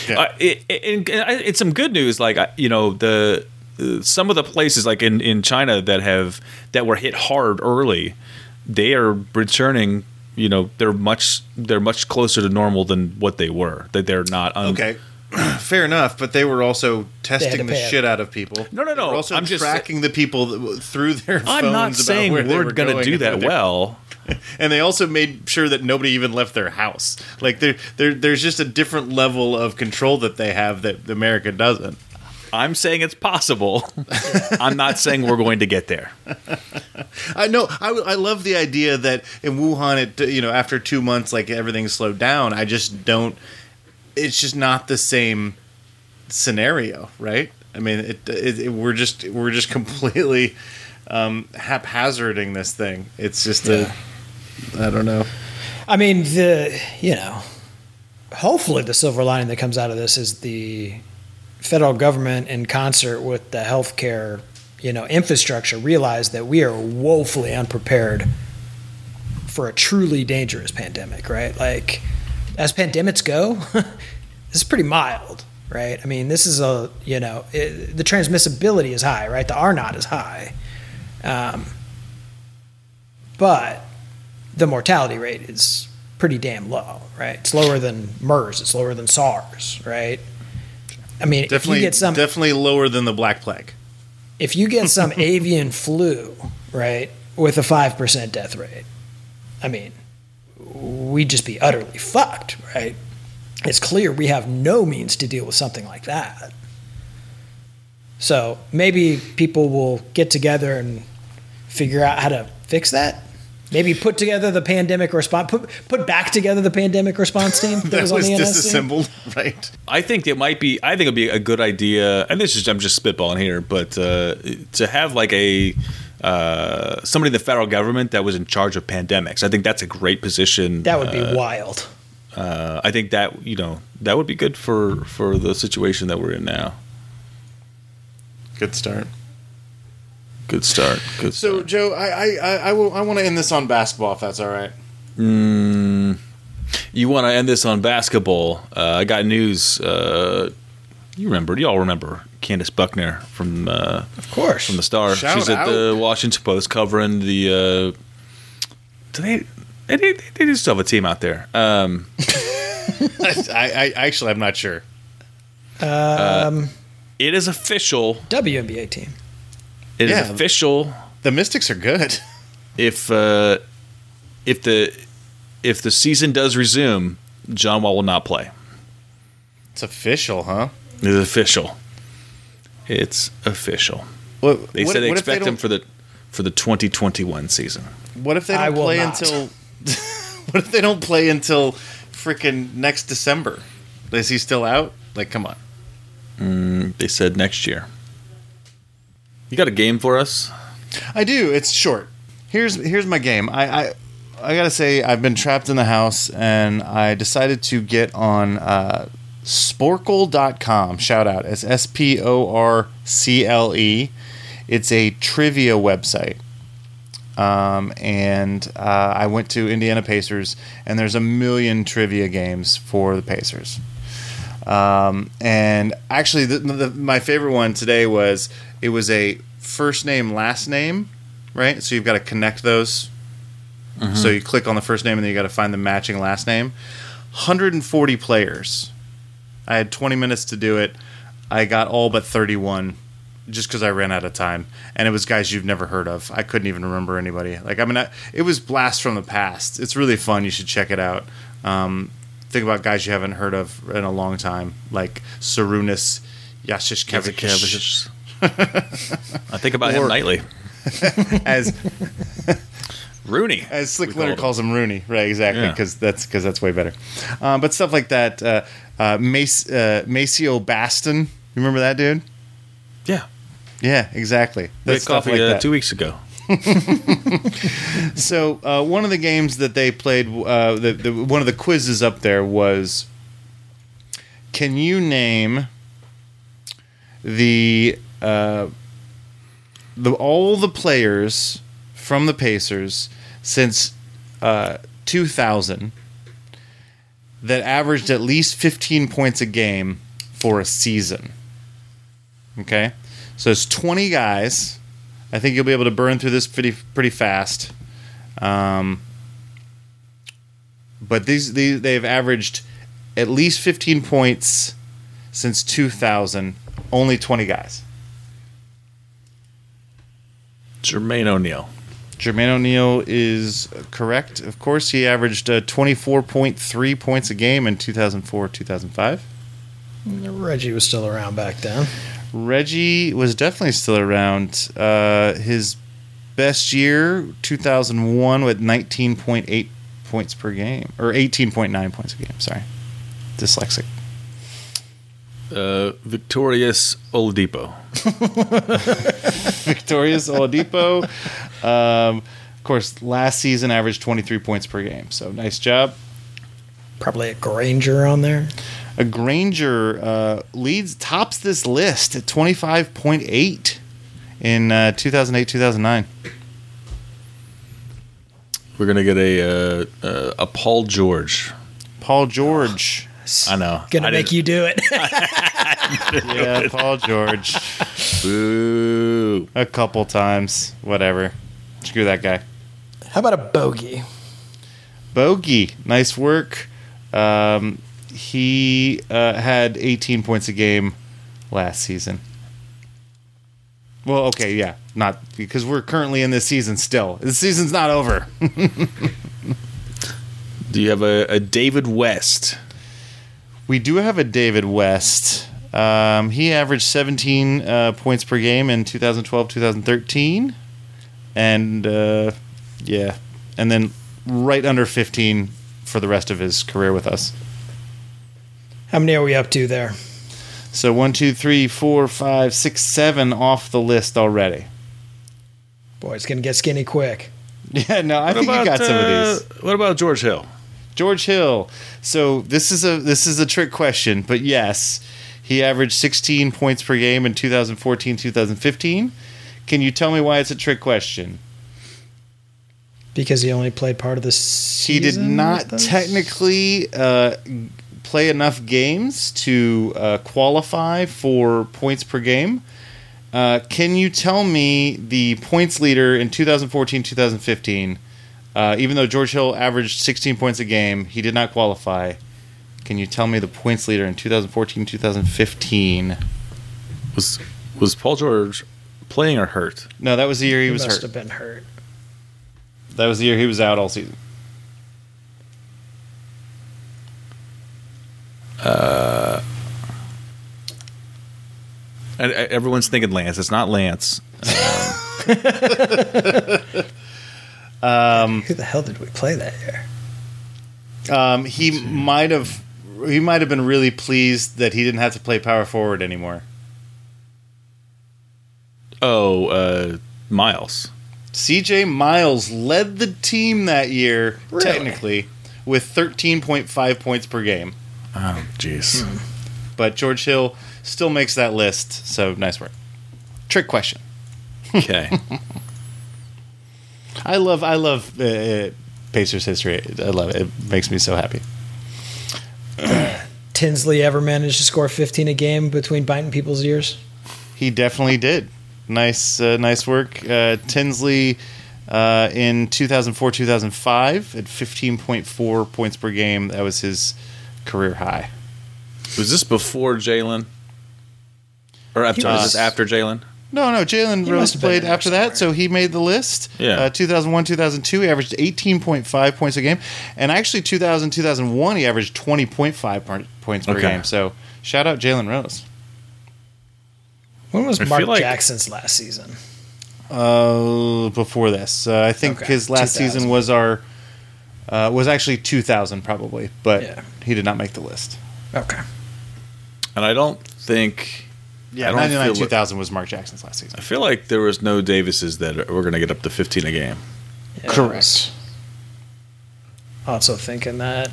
Yeah. Uh, it, it, it, it's some good news, like you know the uh, some of the places like in, in China that have that were hit hard early, they are returning. You know they're much they're much closer to normal than what they were. That they're not un- okay. Fair enough, but they were also testing the shit out of people. No, no, no. They were also I'm tracking just, the people that, through their I'm phones not saying about where we're going to do that well. And they also made sure that nobody even left their house. Like there, there, there's just a different level of control that they have that America doesn't. I'm saying it's possible. I'm not saying we're going to get there. I know. I, I love the idea that in Wuhan, it you know after two months, like everything slowed down. I just don't. It's just not the same scenario, right? I mean, it, it, it, we're just we're just completely um, haphazarding this thing. It's just yeah. a, I don't know. I mean, the you know, hopefully the silver lining that comes out of this is the federal government in concert with the healthcare, you know, infrastructure realize that we are woefully unprepared for a truly dangerous pandemic, right? Like. As pandemics go, this is pretty mild, right? I mean, this is a, you know, it, the transmissibility is high, right? The R naught is high. Um, but the mortality rate is pretty damn low, right? It's lower than MERS. It's lower than SARS, right? I mean, definitely, if you get some, definitely lower than the Black Plague. If you get some avian flu, right, with a five percent death rate, I mean... we'd just be utterly fucked, right? It's clear we have no means to deal with something like that. So maybe people will get together and figure out how to fix that. Maybe put together the pandemic response. Put put back together the pandemic response team that, that was, was on the disassembled, N S C. Right? I think it might be. I think it'll be a good idea. And this is I'm just spitballing here, but uh, to have like a uh, somebody in the federal government that was in charge of pandemics. I think that's a great position. That would be uh, wild. Uh, I think that you know that would be good for for the situation that we're in now. Good start. Good start. Good so, start. Joe, I, I, I, will, I want to end this on basketball, if that's all right. Mm, you want to end this on basketball. Uh, I got news. Uh, you remember, you all remember Candace Buckner from uh, of course from the Star. Shout She's out. At the Washington Post covering the uh, – do they, they, they, they do still have a team out there. Um, I, I actually, I'm not sure. Um, uh, it is official. W N B A team. It yeah, is official. The Mystics are good. If uh, if the if the season does resume, John Wall will not play. It's official, huh? It is official. It's official. What, they what, said they what expect they him for the for the twenty twenty-one season. What if they don't I play until? What if they don't play until freaking next December? Is he still out? Like, come on. Mm, they said next year. You got a game for us? I do. It's short. Here's here's my game. I I, I gotta say I've been trapped in the house, and I decided to get on uh, Sporcle dot com. Shout out. It's S P O R C L E. It's a trivia website. Um, and uh, I went to Indiana Pacers, and there's a million trivia games for the Pacers. Um, and actually, the, the, my favorite one today was it was a first name, last name, right? So you've got to connect those. Mm-hmm. So you click on the first name, and then you got to find the matching last name. one hundred forty players. I had twenty minutes to do it. I got all but thirty-one just because I ran out of time, and it was guys you've never heard of. I couldn't even remember anybody. Like I mean, I, it was blast from the past. It's really fun. You should check it out. Um, Think about guys you haven't heard of in a long time, like Sarunas Jasikevicius. I think about or, him nightly. As Rooney, as Slick Leonard calls him, Rooney, right? Exactly, because yeah. that's because that's way better. Um, but stuff like that, uh, uh, Mace, uh, Maceo Baston. You remember that dude? Yeah, yeah, exactly. That's stuff coffee, like uh, that. Two weeks ago. So uh, one of the games that they played, uh, the, the, one of the quizzes up there was, can you name the uh, the all the players from the Pacers since uh, two thousand that averaged at least fifteen points a game for a season? Okay, so it's twenty guys. I think you'll be able to burn through this pretty pretty fast, um, but these, these they've averaged at least fifteen points since two thousand. Only twenty guys. Jermaine O'Neal. Jermaine O'Neal is correct. Of course, he averaged uh, twenty-four point three points a game in two thousand four, two thousand five. Reggie was still around back then. Reggie was definitely still around. Uh, his best year, two thousand one, with nineteen point eight points per game. Or eighteen point nine points a game, sorry. Dyslexic. Uh, Victorious Oladipo. Victorious Oladipo. Um, of course, last season averaged twenty-three points per game. So, nice job. Probably a Granger on there. A Granger uh, leads tops this list at twenty five point eight in uh, two thousand eight two thousand nine. We're gonna get a uh, a Paul George. Paul George. Oh, I know. Gonna I make didn't. You do it. Yeah, Paul George. Boo. A couple times. Whatever. Screw that guy. How about a bogey? Bogey. Nice work. Um, He uh, had eighteen points a game last season. Well, okay, yeah, not because we're currently in this season still. The season's not over. Do you have a, a David West? We do have a David West. Um, he averaged seventeen uh, points per game in twenty twelve, twenty thirteen, and uh, yeah, and then right under fifteen for the rest of his career with us. How many are we up to there? So one, two, three, four, five, six, seven off the list already. Boy, it's gonna get skinny quick. Yeah, no, I what think about, you got some uh, of these. What about George Hill? George Hill. So this is a this is a trick question, but yes. He averaged sixteen points per game in twenty fourteen, twenty fifteen. Can you tell me why it's a trick question? Because he only played part of the season? He did not technically uh, play enough games to uh, qualify for points per game. Uh, can you tell me the points leader in twenty fourteen, twenty fifteen? Uh, even though George Hill averaged sixteen points a game, he did not qualify. Can you tell me the points leader in twenty fourteen, twenty fifteen? Was was Paul George playing or hurt? No, that was the year he, he was hurt. He must have been hurt. That was the year he was out all season. Uh, I, I, everyone's thinking Lance. It's not Lance. Um, um, Who the hell did we play that year? Um, he might have... He might have been really pleased that he didn't have to play power forward anymore. Oh, uh, Miles. C J Miles led the team that year, really? Technically, with thirteen point five points per game. Oh, jeez. Hmm. But George Hill still makes that list, so nice work. Trick question. Okay. I love, I love uh, Pacers history. I love it. It makes me so happy. Tinsley ever managed to score fifteen a game between biting people's ears? He definitely did. Nice uh, nice work. Uh, Tinsley uh, in two thousand four, two thousand five at fifteen point four points per game. That was his career high. Was this before Jalen? Or after, was, was this after Jalen? No, no. Jalen Rose played after somewhere. That, so he made the list. Yeah. Uh, two thousand one, two thousand two, he averaged eighteen point five points a game. And actually, two thousand, two thousand one, he averaged twenty point five points per okay. game. So, shout out Jalen Rose. When was I Mark like Jackson's last season? Uh, before this. Uh, I think okay. his last season was our uh, was actually two thousand, probably. But yeah. he did not make the list. Okay. And I don't think... Yeah, ninety-nine two thousand like, was Mark Jackson's last season. I feel like there was no Davises that were going to get up to fifteen a game. Yeah, correct. Also thinking that.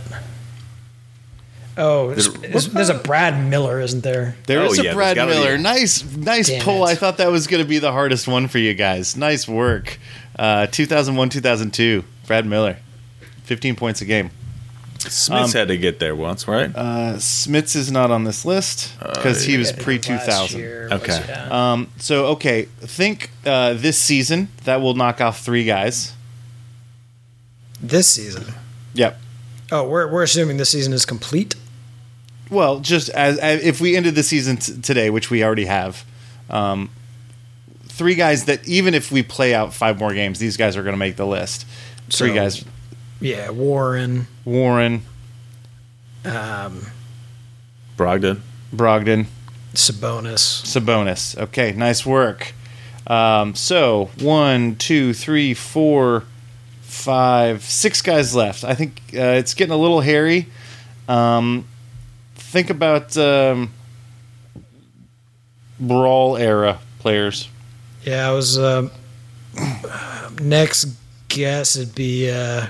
Oh, there's, there's, there's a Brad Miller, isn't there? There oh, is a yeah, Brad Miller. Be. Nice nice Damn pull. It. I thought that was going to be the hardest one for you guys. Nice work. Uh, two thousand one, two thousand two, Brad Miller. fifteen points a game. Smith's um, had to get there once, right? Uh, Smith's is not on this list because uh, he was pre two thousand. Okay. Was, yeah. Um, so, okay, think uh, this season that will knock off three guys. This season? Yep. Oh, we're we're assuming this season is complete? Well, just as, as if we ended the season t- today, which we already have, um, three guys that even if we play out five more games, these guys are going to make the list. Three so, guys... Yeah, Warren. Warren. Um, Brogdon. Brogdon. Sabonis. Sabonis. Okay, nice work. Um, so, one, two, three, four, five, six guys left. I think uh, it's getting a little hairy. Um, think about um, Brawl era players. Yeah, I was... Uh, next guess would be... Uh,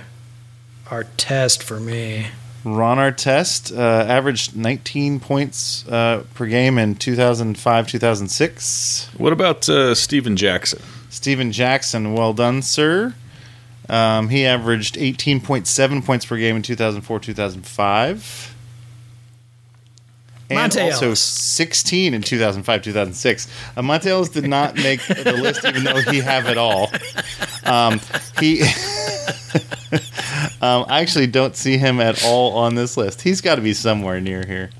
Artest for me. Ron Artest uh, averaged nineteen points uh, per game in two thousand five, two thousand six. What about uh, Stephen Jackson? Stephen Jackson, well done, sir. Um, he averaged eighteen point seven points per game in two thousand four, two thousand five. And Monte also Ellis. sixteen in two thousand five, two thousand six. Uh, Monte Ellis did not make the list, even though he have it all. Um, he... Um, I actually don't see him at all on this list. He's got to be somewhere near here.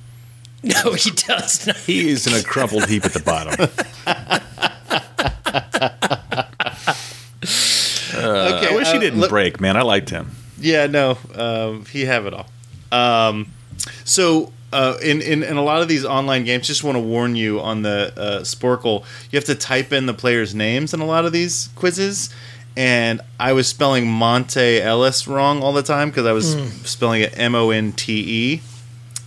No, he does not. He is in a crumpled heap at the bottom. uh, okay, I wish uh, he didn't look, break, man. I liked him. Yeah, no, um, he have it all. Um, so Uh, in, in, in a lot of these online games, just want to warn you on the uh, Sporcle, you have to type in the players' names in a lot of these quizzes. And I was spelling Monte Ellis wrong all the time because I was mm. spelling it M O N T E.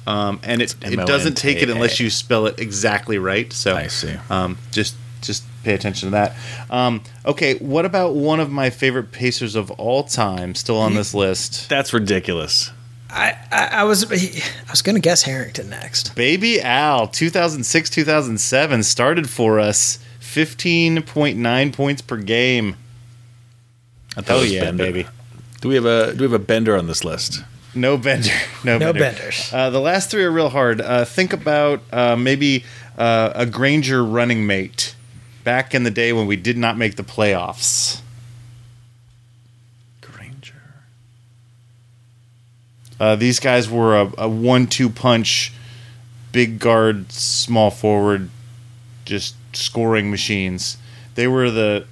Um, and it, it doesn't take it unless you spell it exactly right. So I see. Um, just just pay attention to that. Um, okay, what about one of my favorite Pacers of all time still on this list? That's ridiculous. I, I, I was I was going to guess Harrington next. Baby Al, two thousand six, two thousand seven, started for us fifteen point nine points per game. I thought oh, it was yeah, Bender. Baby. Do we have a do we have a Bender on this list? No Bender. No, no Bender. Benders. Uh, the last three are real hard. Uh, think about uh, maybe uh, a Granger running mate back in the day when we did not make the playoffs. Granger. Uh, these guys were a, a one-two punch, big guard, small forward, just scoring machines. They were the...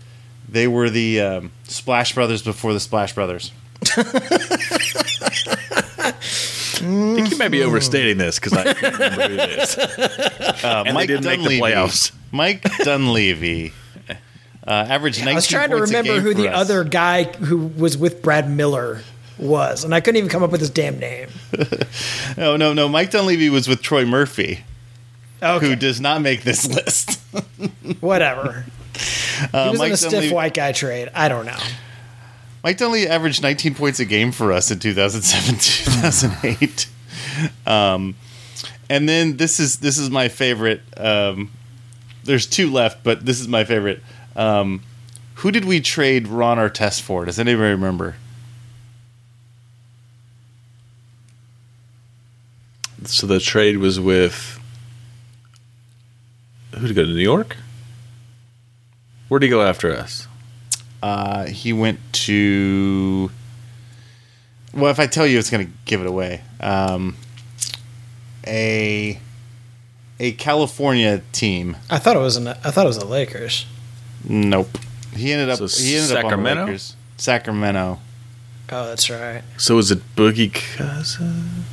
They were the um, Splash Brothers before the Splash Brothers. I think you might be overstating this because I can't remember who it is. Uh, and Mike they didn't Dunleavy. Make the playoffs. Mike Dunleavy. Uh, average nineteen points a game. I was trying to remember who the us. other guy who was with Brad Miller was, and I couldn't even come up with his damn name. no, no, no. Mike Dunleavy was with Troy Murphy, okay. who does not make this list. Whatever. Uh, he was Mike in a Dunleavy, stiff white guy trade. I don't know. Mike Dunleavy averaged nineteen points a game for us in two thousand seven, two thousand eight. Um, and then this is this is my favorite. Um, there's two left, but this is my favorite. Um, who did we trade Ron Artest for? Does anybody remember? So the trade was with who to go to New York? Where'd he go after us? Uh, he went to... Well, if I tell you, it's going to give it away. Um, a a California team. I thought it was an. I thought it was the Lakers. Nope. He ended up. So he ended Sacramento? Up on the Lakers. Sacramento. Oh, that's right. So is it Boogie Cousins?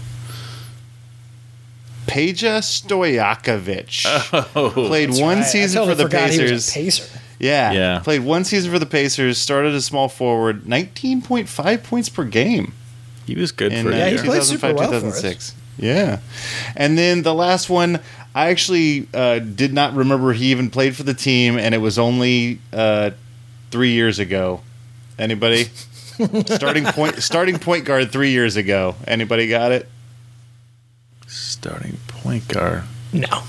Peja Stojakovic oh, played one right. season totally for the Pacers. He was a Pacer. Yeah, yeah, played one season for the Pacers, started a small forward, nineteen point five points per game. He was good in, for uh, yeah, he played super well two thousand six. For us. Yeah. And then the last one, I actually uh, did not remember he even played for the team, and it was only uh, three years ago. Anybody? starting point starting point guard three years ago. Anybody got it? Starting point guard. No.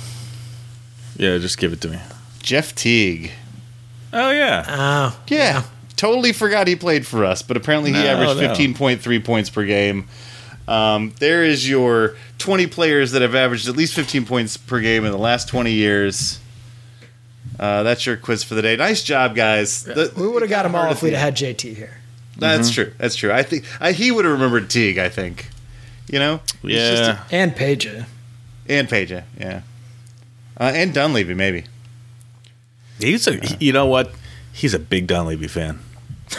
Yeah, just give it to me. Jeff Teague. Oh, yeah. Oh, yeah. Yeah. Totally forgot he played for us, but apparently he no, averaged no. fifteen point three points per game. Um, there is your twenty players that have averaged at least fifteen points per game in the last twenty years. Uh, that's your quiz for the day. Nice job, guys. Yeah. The, we would have got them all if we'd had J T here. That's mm-hmm. true. That's true. I think I, he would have remembered Teague, I think. You know? Yeah. Just a, and Peja. And Peja, yeah. Uh, and Dunleavy, maybe. He's a, he, you know what? He's a big Dunleavy fan.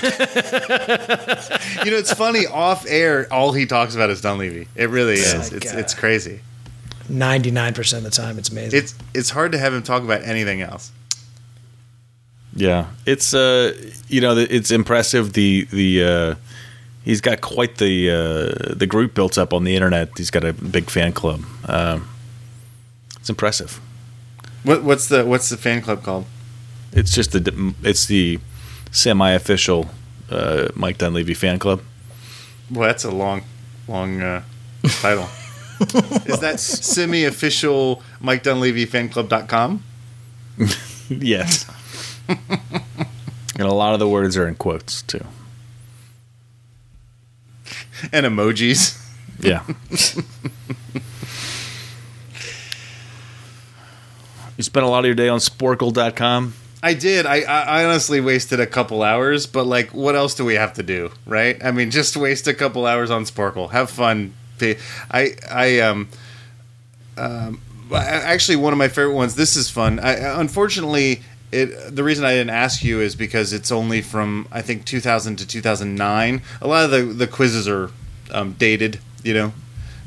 You know, it's funny. Off air, all he talks about is Dunleavy. It really it's is. Like, it's uh, it's crazy. Ninety-nine percent of the time, it's amazing. It's it's hard to have him talk about anything else. Yeah, it's uh, you know, it's impressive. The the uh, he's got quite the uh, the group built up on the internet. He's got a big fan club. Um, it's impressive. What what's the what's the fan club called? It's just the it's the semi-official uh, Mike Dunleavy fan club. Well, that's a long, long uh, title. Is that semi-official Mike Dunleavy fan club dot com? Yes. And a lot of the words are in quotes too, and emojis. Yeah. You spent a lot of your day on Sporcle dot com. I did. I, I honestly wasted a couple hours, but like, what else do we have to do, right? I mean, just waste a couple hours on Sporcle. Have fun. I I um um actually one of my favorite ones. This is fun. I, unfortunately, it the reason I didn't ask you is because it's only from I think two thousand to two thousand nine. A lot of the the quizzes are um, dated, you know.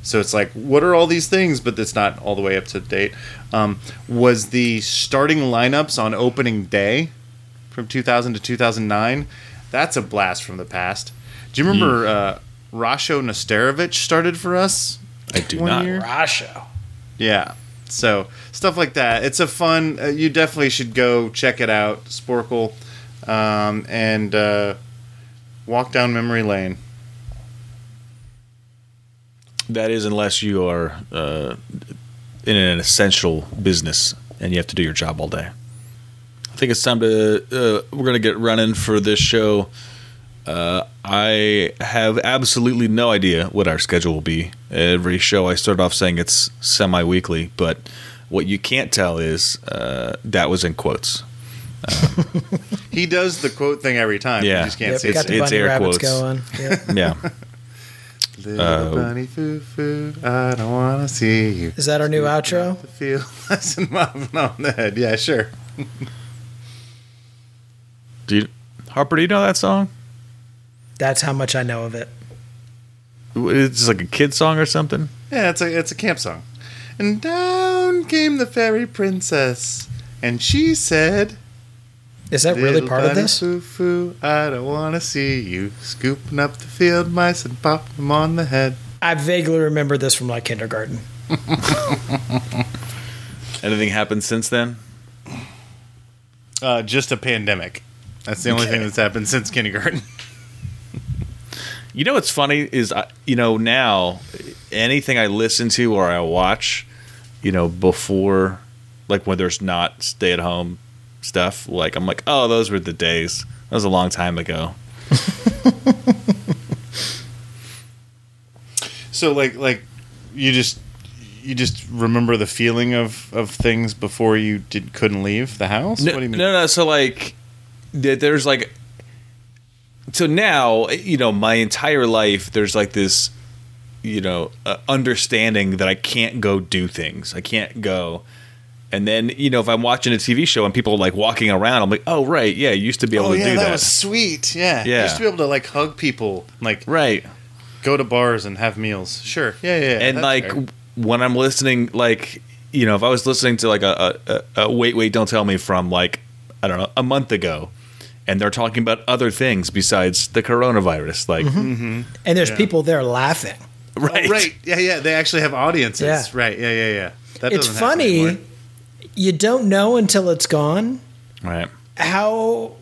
So it's like, what are all these things? But it's not all the way up to date. Um, was the starting lineups on opening day from two thousand to two thousand nine? That's a blast from the past. Do you remember uh, Rasho Nesterovic started for us? I do not. Rasho. Yeah. So stuff like that. It's a fun. Uh, you definitely should go check it out, Sporcle, um, and uh, walk down memory lane. That is, unless you are uh, in an essential business and you have to do your job all day. I think it's time to. Uh, we're going to get running for this show. Uh, I have absolutely no idea what our schedule will be. Every show I start off saying it's semi-weekly, but what you can't tell is uh, that was in quotes. Um, he does the quote thing every time. Yeah, you just can't yep, see it's, it's air quotes. Going. Yep. Yeah. Little bunny foo-foo, I don't want to see you. Is that our new outro? The field lesson mobbing on the head. Yeah, sure. Do you, Harper, do you know that song? That's how much I know of it. It's like a kid song or something? Yeah, it's a, it's a camp song. And down came the fairy princess, and she said... Is that really part of this? Foo-foo, I don't want to see you scooping up the field mice and popping them on the head. I vaguely remember this from like kindergarten. Anything happened since then? Uh, just a pandemic. That's the only okay. thing that's happened since kindergarten. You know what's funny is, I, you know, now anything I listen to or I watch, you know, before, like when there's not stay-at-home stuff, like I'm like, oh, those were the days. That was a long time ago. So like like you just you just remember the feeling of, of things before you did couldn't leave the house? No, what do you mean? No, no. So like there's like so now you know my entire life there's like this you know uh, understanding that I can't go do things. I can't go. And then, you know, if I'm watching a T V show and people are, like, walking around, I'm like, oh, right, yeah, you used to be able oh, to yeah, do that. Oh, yeah, that was sweet, yeah. yeah. I used to be able to, like, hug people, like, right. go to bars and have meals. Sure, yeah, yeah. And, like, fair. When I'm listening, like, you know, if I was listening to, like, a, a, a Wait, Wait, Don't Tell Me from, like, I don't know, a month ago, and they're talking about other things besides the coronavirus, like. Mm-hmm. Mm-hmm. And there's yeah. people there laughing. Right. Oh, right, yeah, yeah, they actually have audiences. Yeah. Right, yeah, yeah, yeah. That it's funny. You don't know until it's gone right. how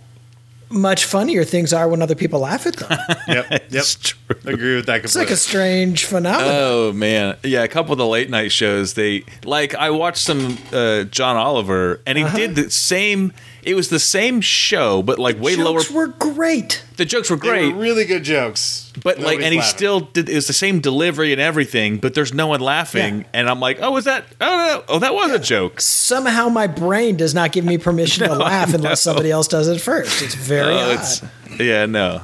much funnier things are when other people laugh at them. Yep, yep. It's true. I agree with that completely. It's like a strange phenomenon. Oh, man. Yeah, a couple of the late night shows, they like I watched some uh, John Oliver, and he uh-huh. did the same – it was the same show, but like the way lower – The jokes were great. The jokes were great. They were really good jokes. But Nobody's like, and he laughing. still did. It was the same delivery and everything, but there's no one laughing. Yeah. And I'm like, oh, was that? Oh, no, no. oh, that was yeah. a joke. Somehow my brain does not give me permission no, to laugh no. unless somebody else does it first. It's very no, odd. It's, yeah, no,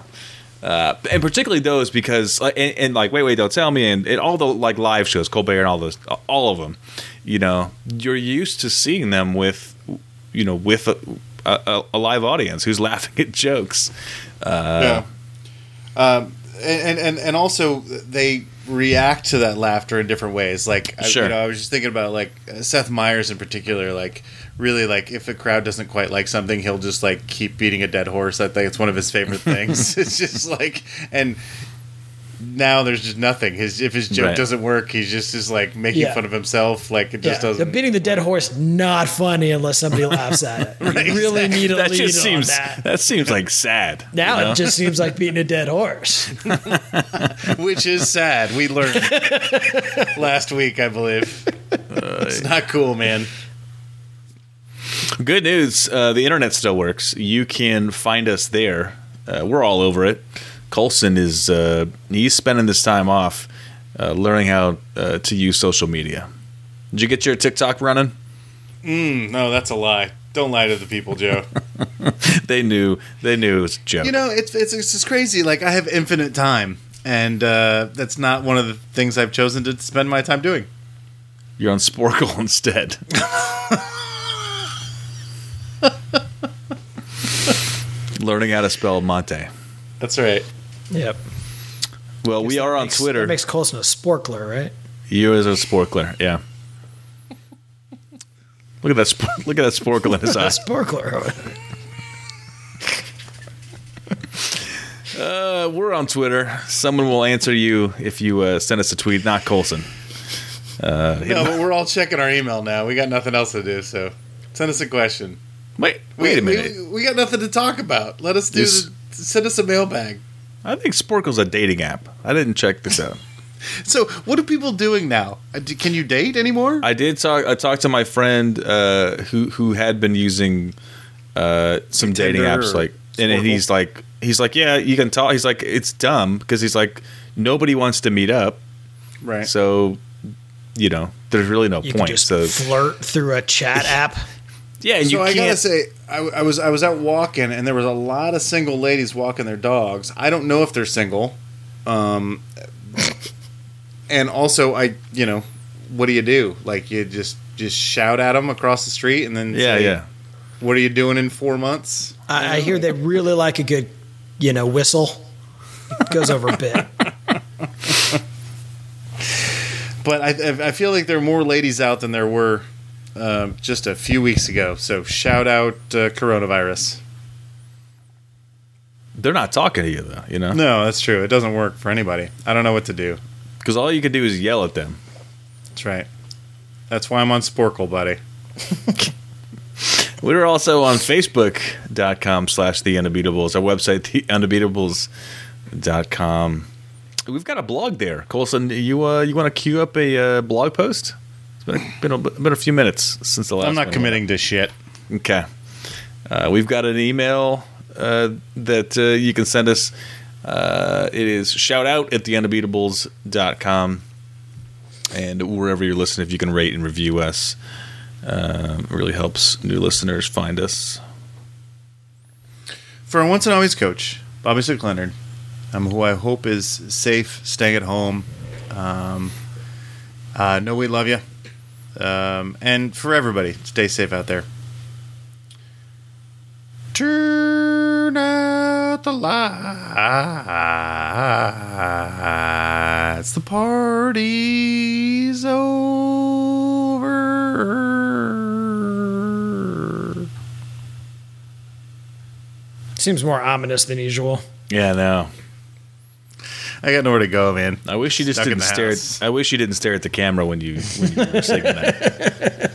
uh, and particularly those because and, and like, wait, wait, don't tell me, and, and all the like live shows, Colbert and all those, all of them. You know, you're used to seeing them with, you know, with a, a, a live audience who's laughing at jokes. Uh, yeah. Um, And, and and also they react to that laughter in different ways. Like, sure. I, you know, I was just thinking about like Seth Meyers in particular. Like, really, like if a crowd doesn't quite like something, he'll just like keep beating a dead horse. I think it's one of his favorite things. It's just like, and now there's just nothing. His if his joke right. doesn't work, he's just is like making yeah. fun of himself. Like it yeah. just doesn't. The beating the dead work. horse not funny unless somebody laughs at it. Right, you really exactly. need a that lead just seems, on that. That seems like sad. Now you know? It just seems like beating a dead horse, which is sad. We learned last week, I believe. Uh, it's not cool, man. Good news. Uh, the internet still works. You can find us there. Uh, we're all over it. Colson is uh, he's spending this time off uh, learning how uh, to use social media. Did you get your TikTok running? Mm, no, that's a lie. Don't lie to the people, Joe. They knew. They knew it was a joke. You know, it's it's it's just crazy. Like I have infinite time, and uh, that's not one of the things I've chosen to spend my time doing. You're on Sporcle instead. Learning how to spell Monte. That's right. Yep. Well, we are on makes, Twitter. That makes Colson a sporkler, right? You as a sporkler, yeah. Look at that! Sp- look at that sporcle in his eye. Sporkler. uh, we're on Twitter. Someone will answer you if you uh, send us a tweet. Not Colson. Uh, no, but we're all checking our email now. We got nothing else to do, so send us a question. Wait, wait we, a minute. We, we got nothing to talk about. Let us do. This, the, send us a mailbag. I think Sporcle's a dating app. I didn't check this out. So, what are people doing now? Can you date anymore? I did talk. I talked to my friend uh, who who had been using uh, some dating apps, like, and, and he's like, he's like, yeah, you can talk. He's like, it's dumb because he's like, nobody wants to meet up, right? So, you know, there's really no you point. Can just so flirt through a chat app. Yeah, and so you I gotta say, I, I was I was out walking, and there was a lot of single ladies walking their dogs. I don't know if they're single. Um. And also, I, you know, what do you do? Like, you just, just shout at them across the street and then yeah, say, yeah. What are you doing in four months? I, I hear they really like a good, you know, whistle. It goes over a bit. But I, I feel like there are more ladies out than there were uh, just a few weeks ago. So shout out uh, coronavirus. They're not talking to you, though, you know? No, that's true. It doesn't work for anybody. I don't know what to do. Because all you could do is yell at them. That's right. That's why I'm on Sporcle, buddy. We're also on Facebook.com slash The Undebeatables. Our website, the undebeatables dot com. We've got a blog there. Colson, you uh, you want to queue up a uh, blog post? It's been a, been, a, been a few minutes since the last one. I'm not committing to shit. Okay. Uh, we've got an email uh, that uh, you can send us. Uh, it is shout out at the undebeatables dot com, and wherever you're listening, if you can rate and review us, um, it really helps new listeners find us. For our once and always coach, Bobby Sick Leonard, um, who I hope is safe, staying at home. Um, uh, no, we love you. Um, and for everybody, stay safe out there. Turn out the lights. The party's over. Seems more ominous than usual. Yeah, no. I got nowhere to go, man. I wish you just Stuck didn't stare. At, I wish you didn't stare at the camera when you when you were singing that.